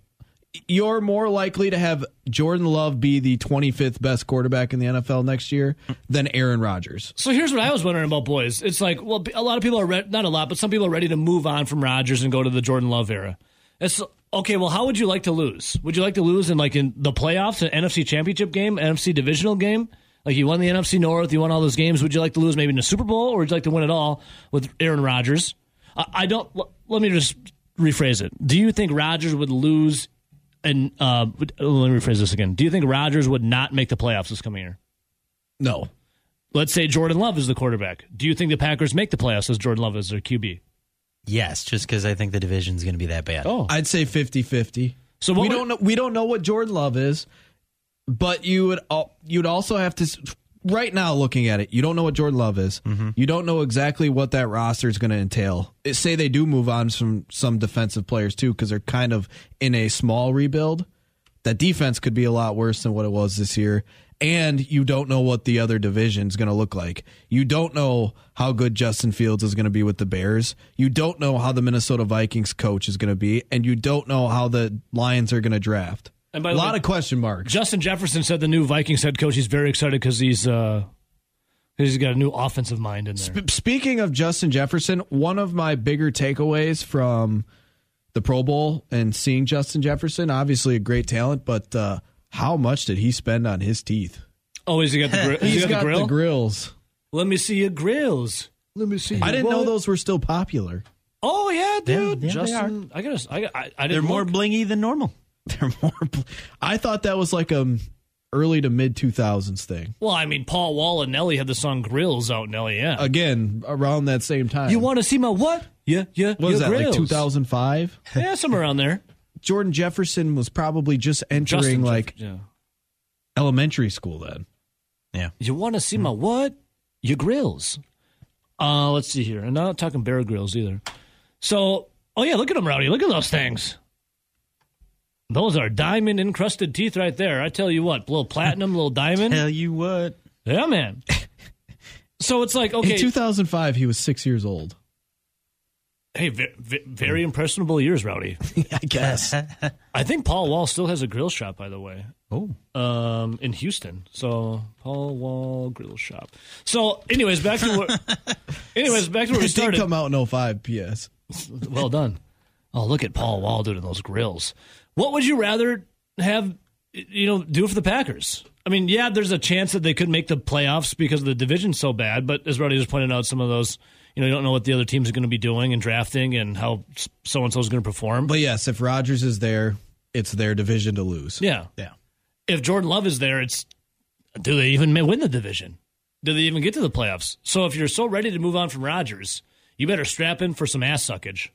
You're more likely to have Jordan Love be the 25th best quarterback in the NFL next year than Aaron Rodgers. So here's what I was wondering about, boys. It's like, well, a lot of people are not a lot, but some people are ready to move on from Rodgers and go to the Jordan Love era. It's okay. Well, how would you like to lose? Would you like to lose in the playoffs, an NFC Championship game, NFC Divisional game? Like, you won the NFC North, you won all those games. Would you like to lose maybe in the Super Bowl, or would you like to win it all with Aaron Rodgers? Let me just rephrase it. Do you think Rodgers would lose? And let me rephrase this again. Do you think Rodgers would not make the playoffs this coming year? No. Let's say Jordan Love is the quarterback. Do you think the Packers make the playoffs as Jordan Love is their QB? Yes, just because I think the division's going to be that bad. Oh. I'd say 50-50. So we don't know what Jordan Love is, but you'd also have to, right now looking at it, you don't know what Jordan Love is. Mm-hmm. You don't know exactly what that roster is going to entail. Say they do move on from some defensive players too, because they're kind of in a small rebuild. That defense could be a lot worse than what it was this year. And you don't know what the other division is going to look like. You don't know how good Justin Fields is going to be with the Bears. You don't know how the Minnesota Vikings coach is going to be. And you don't know how the Lions are going to draft. And by a lot of question marks. Justin Jefferson said the new Vikings head coach, he's very excited because he's got a new offensive mind in there. Speaking of Justin Jefferson, one of my bigger takeaways from the Pro Bowl and seeing Justin Jefferson, obviously a great talent, but how much did he spend on his teeth? Oh, he's got the grills. Let me see your grills. Let me see. I didn't know those were still popular. Oh yeah, dude. Yeah, Justin, they are. I they're more blingy than normal. I thought that was like an early to mid 2000s thing. Well, I mean, Paul Wall and Nelly had the song "Grills" out in L.A. Again, around that same time. You want to see my what? Yeah. What was that, like 2005? Yeah, somewhere around there. Jordan Jefferson was probably just entering elementary school then. Yeah. You want to see my what? Your grills. Let's see here. I'm not talking Bear Grylls either. So, oh yeah, look at them, Rowdy. Look at those things. Those are diamond-encrusted teeth right there. I tell you what, little platinum, little diamond. Tell you what. Yeah, man. So it's like, okay. In 2005, he was 6 years old. Hey, very impressionable years, Rowdy. I guess. I think Paul Wall still has a grill shop, by the way. Oh. In Houston. So, Paul Wall Grill Shop. So, anyways, back to where we started. It did come out in 05, P.S. Well done. Oh, look at Paul Wall doing those grills. What would you rather have, do for the Packers? I mean, yeah, there's a chance that they could make the playoffs because of the division so bad, but as Roddy just pointed out, some of those, you don't know what the other teams are going to be doing and drafting and how so-and-so is going to perform. But yes, if Rodgers is there, it's their division to lose. Yeah. If Jordan Love is there, it's, do they even win the division? Do they even get to the playoffs? So if you're so ready to move on from Rodgers, you better strap in for some ass suckage.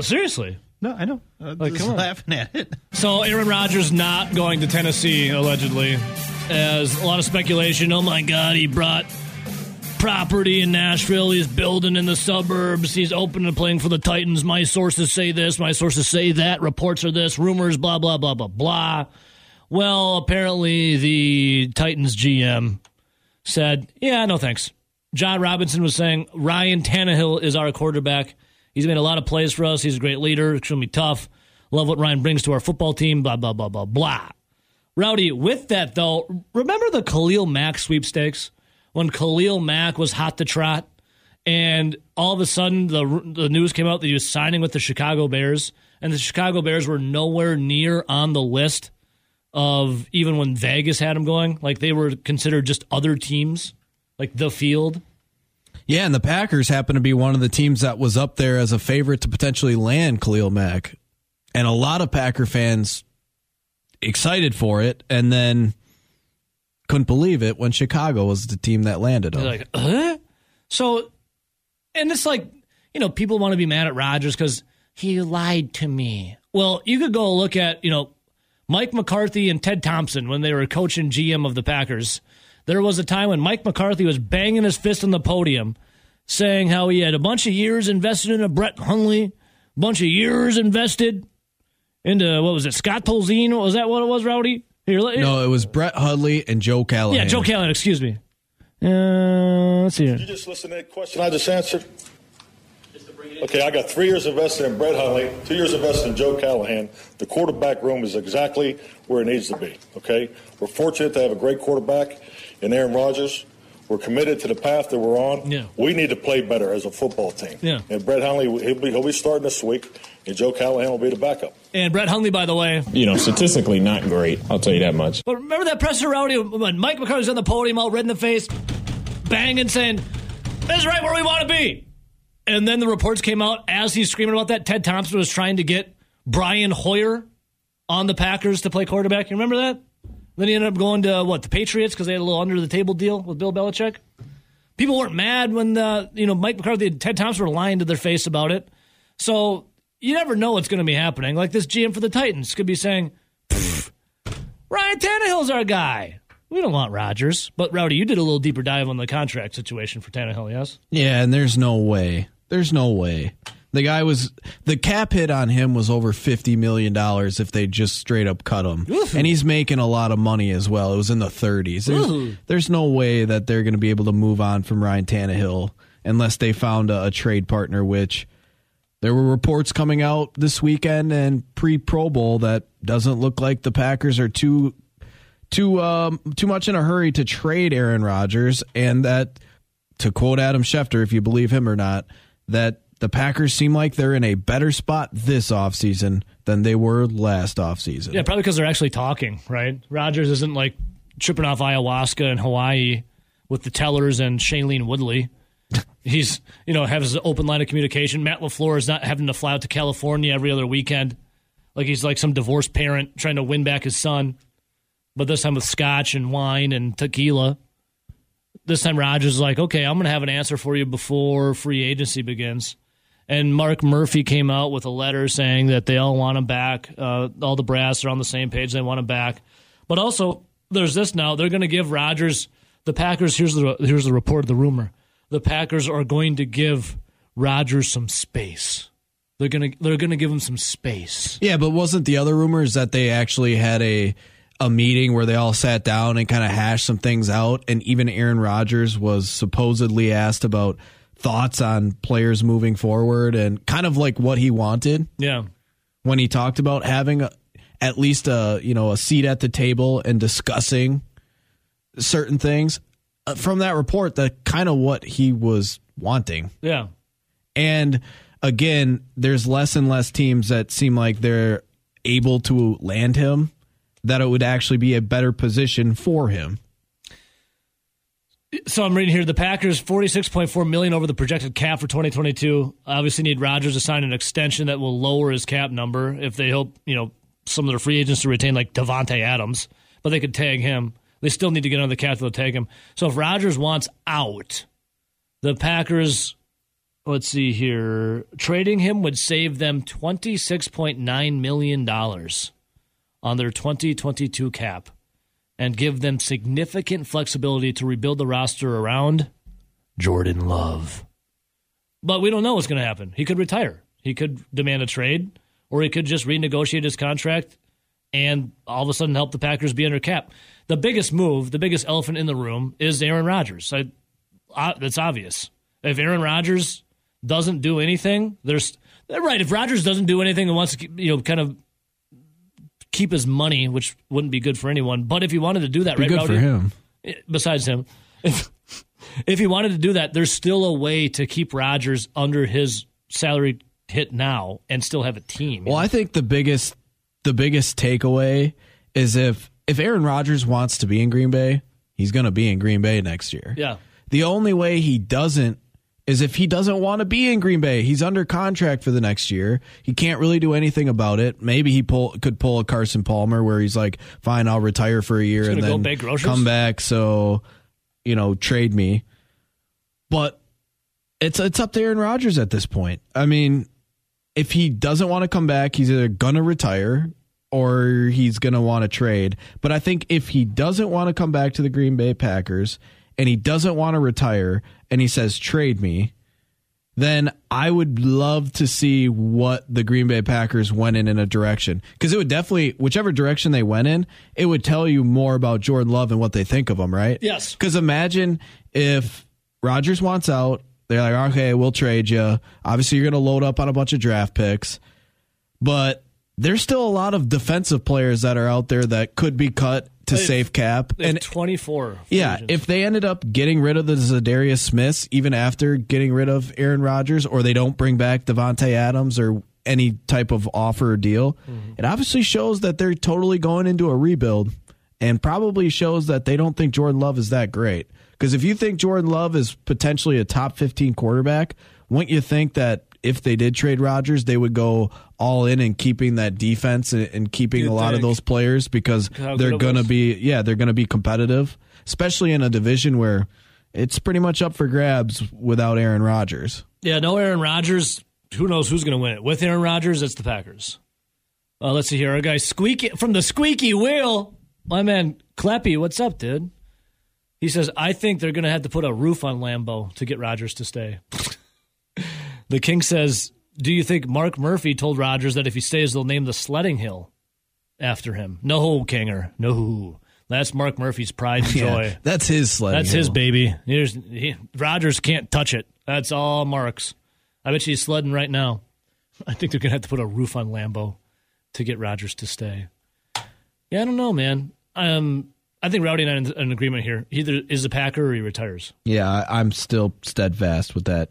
Seriously. No, I know. I'm laughing at it. So Aaron Rodgers not going to Tennessee, allegedly. As a lot of speculation, oh my God, he brought property in Nashville. He's building in the suburbs. He's open to playing for the Titans. My sources say this. My sources say that. Reports are this. Rumors, blah, blah, blah, blah, blah. Well, apparently the Titans GM said, yeah, no thanks. John Robinson was saying, Ryan Tannehill is our quarterback. He's made a lot of plays for us. He's a great leader. It's going to be tough. Love what Ryan brings to our football team, blah, blah, blah, blah, blah. Rowdy, with that, though, remember the Khalil Mack sweepstakes when Khalil Mack was hot to trot and all of a sudden the news came out that he was signing with the Chicago Bears, and the Chicago Bears were nowhere near on the list of even when Vegas had him going. Like, they were considered just other teams, like the field. Yeah, and the Packers happened to be one of the teams that was up there as a favorite to potentially land Khalil Mack. And a lot of Packer fans excited for it, and then couldn't believe it when Chicago was the team that landed on. Like, huh? So, and it's like, you know, people want to be mad at Rodgers because he lied to me. Well, you could go look at, you know, Mike McCarthy and Ted Thompson when they were coach and GM of the Packers. There was a time when Mike McCarthy was banging his fist on the podium saying how he had a bunch of years invested in a Brett Hundley, a bunch of years invested into, what was it, Scott Tolzien? Was that what it was, Rowdy? Here. No, it was Brett Hundley and Joe Callahan. Yeah, Joe Callahan, excuse me. Let's see here. Did you just listen to that question I just answered? Just to bring it in. Okay, I got 3 years invested in Brett Hundley, 2 years invested in Joe Callahan. The quarterback room is exactly where it needs to be, okay? We're fortunate to have a great quarterback in Aaron Rodgers. We're committed to the path that we're on. Yeah. We need to play better as a football team. Yeah. And Brett Hundley, he'll be starting this week, and Joe Callahan will be the backup. And Brett Hundley, by the way. You know, statistically not great. I'll tell you that much. But remember that presser, Rowdy, when Mike McCarthy's on the podium, all red in the face, banging, saying, this is right where we want to be. And then the reports came out as he's screaming about that. Ted Thompson was trying to get Brian Hoyer on the Packers to play quarterback. You remember that? Then he ended up going to, the Patriots because they had a little under-the-table deal with Bill Belichick. People weren't mad when, Mike McCarthy and Ted Thompson were lying to their face about it. So you never know what's going to be happening. Like this GM for the Titans could be saying, Ryan Tannehill's our guy. We don't want Rodgers. But, Rowdy, you did a little deeper dive on the contract situation for Tannehill, yes? Yeah, and there's no way. The guy was, the cap hit on him was over $50 million if they just straight up cut him. Oof. And he's making a lot of money as well. It was in the 30s. There's no way that they're going to be able to move on from Ryan Tannehill unless they found a trade partner, which there were reports coming out this weekend and pre-Pro Bowl that doesn't look like the Packers are too much in a hurry to trade Aaron Rodgers, and that, to quote Adam Schefter, if you believe him or not, that the Packers seem like they're in a better spot this offseason than they were last offseason. Yeah, probably because they're actually talking, right? Rodgers isn't like tripping off ayahuasca in Hawaii with the Tellers and Shailene Woodley. He's, has an open line of communication. Matt LaFleur is not having to fly out to California every other weekend. Like he's like some divorced parent trying to win back his son. But this time with scotch and wine and tequila. This time Rodgers is like, okay, I'm going to have an answer for you before free agency begins. And Mark Murphy came out with a letter saying that they all want him back. All the brass are on the same page. They want him back. But also, there's this now. They're going to give Rodgers, the Packers, here's the report of the rumor. The Packers are going to give Rodgers some space. They're going to give him some space. Yeah, but wasn't the other rumors that they actually had a meeting where they all sat down and kind of hashed some things out, and even Aaron Rodgers was supposedly asked about thoughts on players moving forward and kind of like what he wanted. Yeah. When he talked about having at least a seat at the table and discussing certain things from that report, that kind of what he was wanting. Yeah. And again, there's less and less teams that seem like they're able to land him, that it would actually be a better position for him. So I'm reading here, the Packers, $46.4 million over the projected cap for 2022. Obviously need Rodgers to sign an extension that will lower his cap number if they hope, some of their free agents to retain, like Devontae Adams. But they could tag him. They still need to get under the cap to tag him. So if Rodgers wants out, the Packers, let's see here, trading him would save them $26.9 million on their 2022 cap, and give them significant flexibility to rebuild the roster around Jordan Love. But we don't know what's going to happen. He could retire. He could demand a trade, or he could just renegotiate his contract and all of a sudden help the Packers be under cap. The biggest move, the biggest elephant in the room, is Aaron Rodgers. That's obvious. If Aaron Rodgers doesn't do anything, if Rodgers doesn't do anything and wants to kind of keep his money, which wouldn't be good for anyone, but if he wanted to do that, besides him, if he wanted to do that, there's still a way to keep Rodgers under his salary hit now and still have a team. Well, I think the biggest takeaway is if Aaron Rodgers wants to be in Green Bay, he's going to be in Green Bay next year. Yeah. The only way he doesn't is if he doesn't want to be in Green Bay. He's under contract for the next year. He can't really do anything about it. Maybe he could pull a Carson Palmer where he's like, fine, I'll retire for a year and then come back. So, trade me. But it's up to Aaron Rodgers at this point. I mean, if he doesn't want to come back, he's either going to retire or he's going to want to trade. But I think if he doesn't want to come back to the Green Bay Packers and he doesn't want to retire and he says, trade me, then I would love to see what the Green Bay Packers went in a direction. Because it would definitely, whichever direction they went in, it would tell you more about Jordan Love and what they think of him, right? Yes. Because imagine if Rodgers wants out, they're like, okay, we'll trade you. Obviously, you're going to load up on a bunch of draft picks. But there's still a lot of defensive players that are out there that could be cut to save cap. And 24. Yeah, agents. If they ended up getting rid of the Zadarius Smiths, even after getting rid of Aaron Rodgers, or they don't bring back Devontae Adams or any type of offer or deal, It obviously shows that they're totally going into a rebuild and probably shows that they don't think Jordan Love is that great. Because if you think Jordan Love is potentially a top 15 quarterback, wouldn't you think that if they did trade Rodgers, they would go all in keeping that defense and keeping a lot of those players because they're going to be, they're going to be competitive, especially in a division where it's pretty much up for grabs without Aaron Rodgers. Yeah, no Aaron Rodgers. Who knows who's going to win it? With Aaron Rodgers, it's the Packers. Let's see here. Our guy Squeaky from the Squeaky Wheel. My man Clappy, what's up, dude? He says, I think they're going to have to put a roof on Lambeau to get Rodgers to stay. The King says, do you think Mark Murphy told Rodgers that if he stays, they'll name the sledding hill after him? No, Kinger. No. That's Mark Murphy's pride and joy. Yeah, that's his sledding hill. That's his baby. Rodgers can't touch it. That's all Mark's. I bet he's sledding right now. I think they're going to have to put a roof on Lambeau to get Rodgers to stay. Yeah, I don't know, man. I think Rowdy and I are in agreement here. He either is a Packer or he retires. Yeah, I'm still steadfast with that.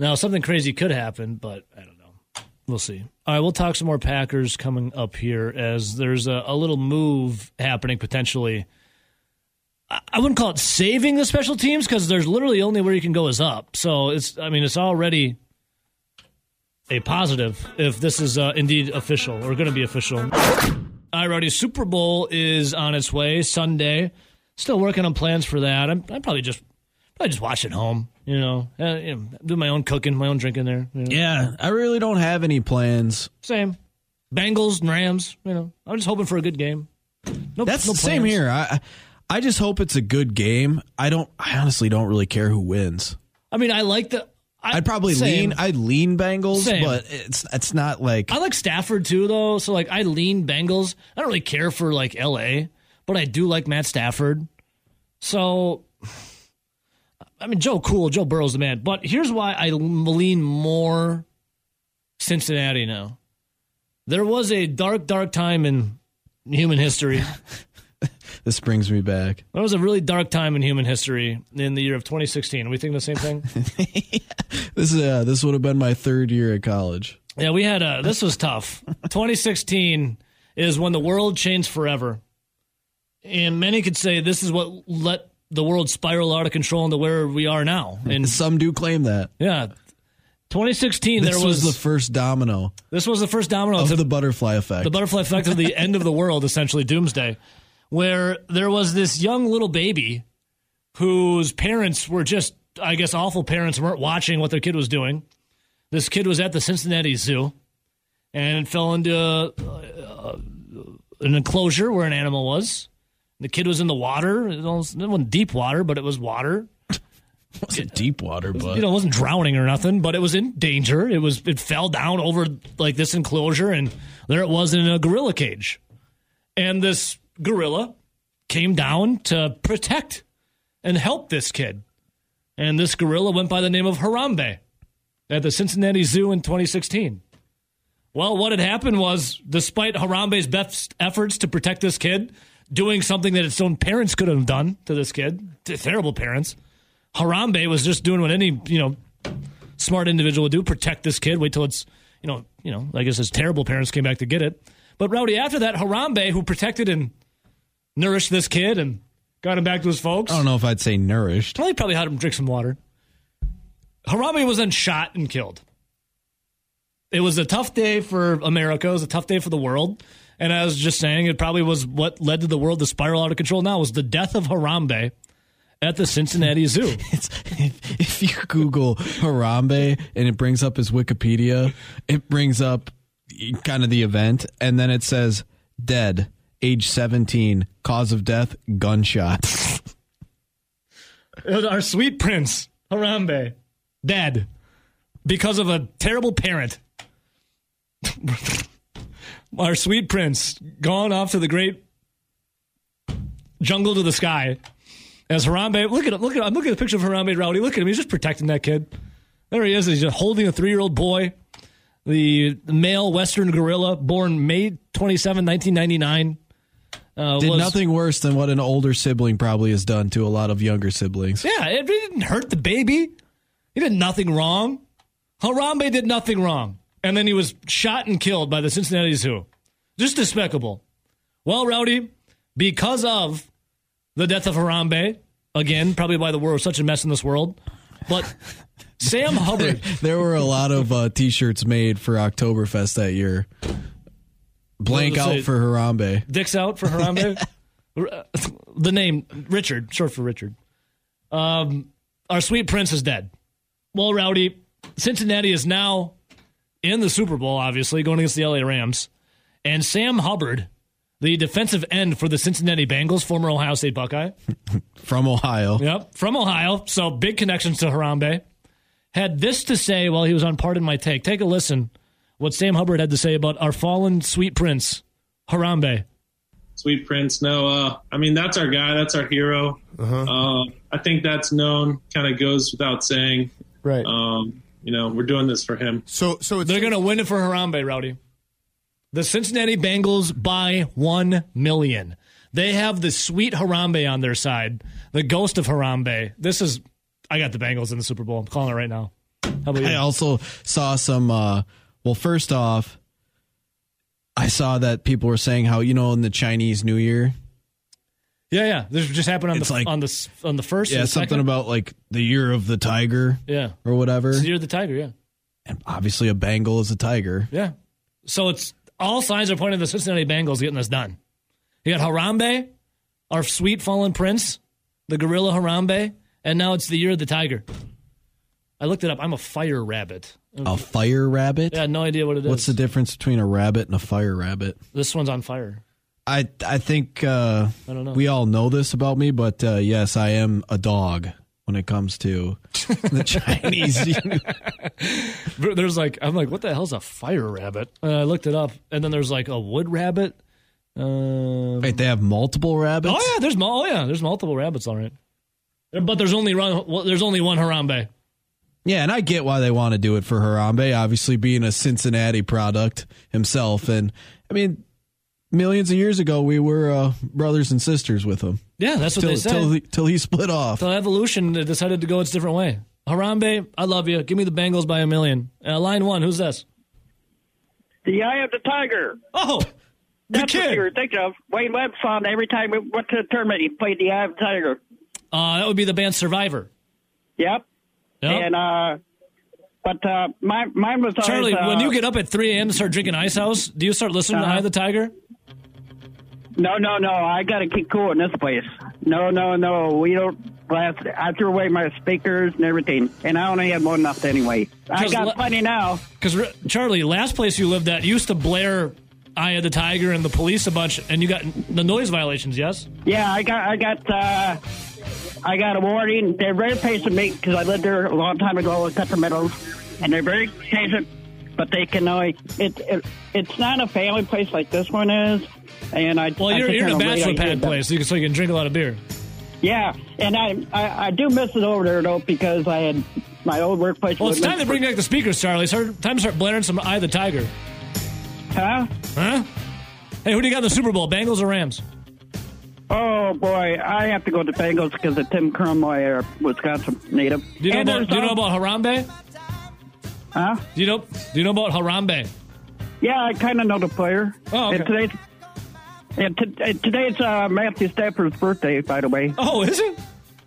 Now, something crazy could happen, but I don't know. We'll see. All right, we'll talk some more Packers coming up here as there's a little move happening potentially. I wouldn't call it saving the special teams because there's literally only where you can go is up. So, it's already a positive if this is indeed official or going to be official. All right, Rowdy, Super Bowl is on its way Sunday. Still working on plans for that. I'm probably just watch it home, do my own cooking, my own drinking there. Yeah, I really don't have any plans. Same. Bengals and Rams, I'm just hoping for a good game. No plans. Same here. I just hope it's a good game. I honestly don't really care who wins. I mean, I like the... I'd lean Bengals, same. But it's not like I like Stafford too though, so I lean Bengals. I don't really care for LA, but I do like Matt Stafford. So I mean Joe Burrow's the man, but here's why I lean more Cincinnati now. There was a dark, dark time in human history. This brings me back. That was a really dark time in human history in the year of 2016. Are we thinking the same thing? This would have been my third year at college. Yeah, we had this was tough. 2016 is when the world changed forever. And many could say this is what let the world spiral out of control into where we are now. And some do claim that. Yeah. 2016, this was the first domino. This was the first domino. Of the butterfly effect. The butterfly effect of the end of the world, essentially, doomsday. Where there was this young little baby whose parents were just, I guess, awful parents, weren't watching what their kid was doing. This kid was at the Cincinnati Zoo and fell into an enclosure where an animal was. The kid was in the water. It wasn't deep water, but it was water. It wasn't deep water, but it wasn't drowning or nothing, but it was in danger. It fell down over like this enclosure, and there it was in a gorilla cage. And this gorilla came down to protect and help this kid. And this gorilla went by the name of Harambe at the Cincinnati Zoo in 2016. Well, what had happened was, despite Harambe's best efforts to protect this kid, doing something that its own parents could have done to this kid, terrible parents, Harambe was just doing what any, smart individual would do, protect this kid, wait till it's, I guess his terrible parents came back to get it. But Rowdy, after that, Harambe, who protected and nourished this kid and got him back to his folks. I don't know if I'd say nourished. Well, he probably had him drink some water. Harambe was then shot and killed. It was a tough day for America. It was a tough day for the world. And I was just saying, it probably was what led to the world to spiral out of control now, was the death of Harambe at the Cincinnati Zoo. If you Google Harambe and it brings up his Wikipedia, it brings up kind of the event, and then it says, dead, age 17, cause of death, gunshot. Our sweet prince, Harambe, dead because of a terrible parent. Our sweet prince gone off to the great jungle to the sky. As Harambe, look at him. I'm looking at the picture of Harambe, Rowdy. Look at him. He's just protecting that kid. There he is. He's just holding a 3-year-old boy, the male Western gorilla, born May 27, 1999. Did nothing worse than what an older sibling probably has done to a lot of younger siblings. Yeah, it didn't hurt the baby. He did nothing wrong. Harambe did nothing wrong. And then he was shot and killed by the Cincinnati Zoo. Just despicable. Well, Rowdy, because of the death of Harambe, again, probably by the world, such a mess in this world, but Sam Hubbard. There were a lot of T-shirts made for Oktoberfest that year. Blank out for Harambe. Dicks out for Harambe? The name, Richard, short for Richard. Our sweet prince is dead. Well, Rowdy, Cincinnati is now in the Super Bowl, obviously, going against the LA Rams. And Sam Hubbard, the defensive end for the Cincinnati Bengals, former Ohio State Buckeye. From Ohio. Yep, from Ohio. So big connections to Harambe. Had this to say while he was on Pardon My Take. Take a listen what Sam Hubbard had to say about our fallen sweet prince, Harambe. Sweet prince, that's our guy. That's our hero. Uh-huh. I think that's known, kind of goes without saying. Right. We're doing this for him. So they're going to win it for Harambe, Rowdy. The Cincinnati Bengals by 1 million. They have the sweet Harambe on their side, the ghost of Harambe. I got the Bengals in the Super Bowl. I'm calling it right now. How about you? I also saw some, first off, I saw that people were saying how, in the Chinese New Year. Yeah. This just happened on the first. Yeah, something about like the year of the tiger. Yeah, or whatever. It's the year of the tiger. Yeah, and obviously a Bengal is a tiger. Yeah, so it's all signs are pointing to the Cincinnati Bengals getting this done. You got Harambe, our sweet fallen prince, the gorilla Harambe, and now it's the year of the tiger. I looked it up. I'm a fire rabbit. A fire rabbit? Yeah, no idea what it is. What's the difference between a rabbit and a fire rabbit? This one's on fire. I think I don't know. We all know this about me, but yes, I am a dog when it comes to the Chinese. There's what the hell's a fire rabbit? I looked it up, and then there's a wood rabbit. Wait, they have multiple rabbits? Oh yeah, there's multiple rabbits. All right, but there's only one Harambe. Yeah, and I get why they want to do it for Harambe. Obviously, being a Cincinnati product himself, and I mean, millions of years ago, we were brothers and sisters with him. Yeah, that's what they said. Till he split off. Till evolution decided to go its different way. Harambe, I love you. Give me the Bengals by 1 million. Line one, who's this? The eye of the tiger. Oh, that's the kid. What you were thinking of. Wayne Webb song every time we went to the tournament, he played the eye of the tiger. That would be the band Survivor. Yep. And but mine was always, Charlie, when you get up at 3 a.m. and start drinking Ice House, do you start listening to Eye of the Tiger? No. I got to keep cool in this place. No. We don't. I threw away my speakers and everything, and I only had one left anyway. I got plenty now. Because, Charlie, last place you lived at used to blare Eye of the Tiger and the Police a bunch, and you got the noise violations, yes? Yeah, I got I got a warning. They're very patient with me because I lived there a long time ago in Sacramento, and they're very patient. But they can only it's not a family place like this one is. And you're in a bachelor pad place, so you can drink a lot of beer. Yeah, and I do miss it over there though because I had my old workplace. Well, it's time to bring back the speakers, Charlie. It's time to start blaring some "Eye of the Tiger." Huh? Hey, who do you got in the Super Bowl? Bengals or Rams? Oh, boy. I have to go to Bengals because of Tim Crumway, a Wisconsin native. Do you know about Harambe? Huh? Do you know about Harambe? Yeah, I kind of know the player. Oh, okay. Today's Matthew Stafford's birthday, by the way. Oh, is it?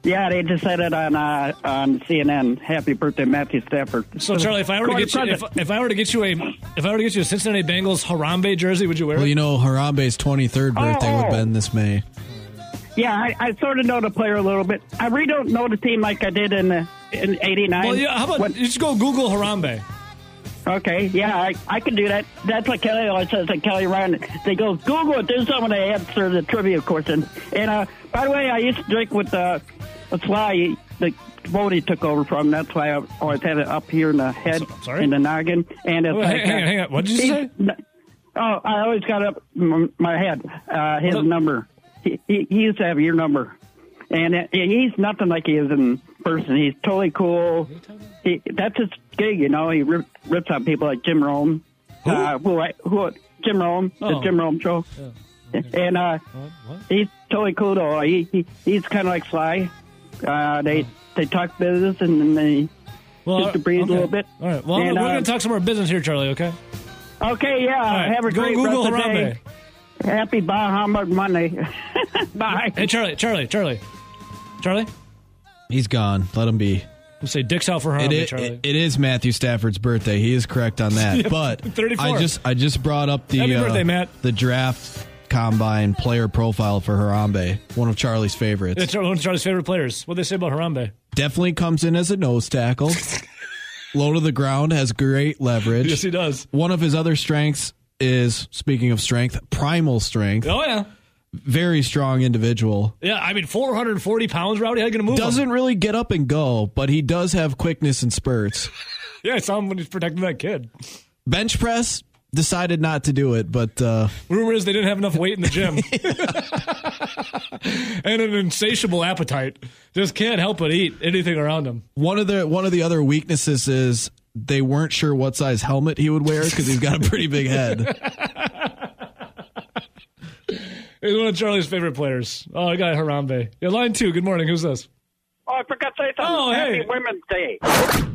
Yeah, they just said it on CNN. Happy birthday, Matthew Stafford. So, Charlie, if I were to get you a Cincinnati Bengals Harambe jersey, would you wear it? Well, you know, Harambe's 23rd birthday would have been this May. Yeah, I sort of know the player a little bit. I really don't know the team like I did in '89. Well, yeah. How about you just go Google Harambe? Okay, yeah, I can do that. That's what Kelly always says to Kelly Ryan. They go, Google it. There's someone to answer the trivia question. And by the way, I used to drink with Sly, the Bodie took over from. That's why I always had it up here in the head, in the noggin. And hang on. What did you say? Oh, I always got up my head, his number. He used to have your number. And he's nothing like he is in person. He's totally cool. That's his gig, you know. He rips on people like Jim Rome. Who? Jim Rome, the Jim Rome show. Yeah. Okay. And he's totally cool, though. He's kind of like Sly. They talk business, and then they just to breathe a little bit. All right. Well, we're going to talk some more business here, Charlie, okay? Okay, yeah. Right. Have a great Google rest of the day. Happy Bahama Monday. Bye. Hey, Charlie. Charlie? He's gone. Let him be. We'll say Dick's out for Harambe, Charlie. It is Matthew Stafford's birthday. He is correct on that. But 34. I just brought up the draft combine player profile for Harambe. One of Charlie's favorites. It's one of Charlie's favorite players. What did they say about Harambe? Definitely comes in as a nose tackle. Low to the ground. Has great leverage. Yes, he does. One of his other strengths is, speaking of strength, primal strength. Oh, yeah. Very strong individual. Yeah, I mean, 440 pounds, Rowdy. How are you going to move Doesn't him? Really get up and go, but he does have quickness and spurts. Yeah, I saw him when he's protecting that kid. Bench press, decided not to do it, but... rumor is they didn't have enough weight in the gym. And an insatiable appetite. Just can't help but eat anything around him. One of the other weaknesses is they weren't sure what size helmet he would wear because he's got a pretty big head. He's one of Charlie's favorite players. Oh, I got Harambe. Yeah, line 2. Good morning. Who's this? Oh, I forgot to say something. Oh, hey. Happy Women's Day.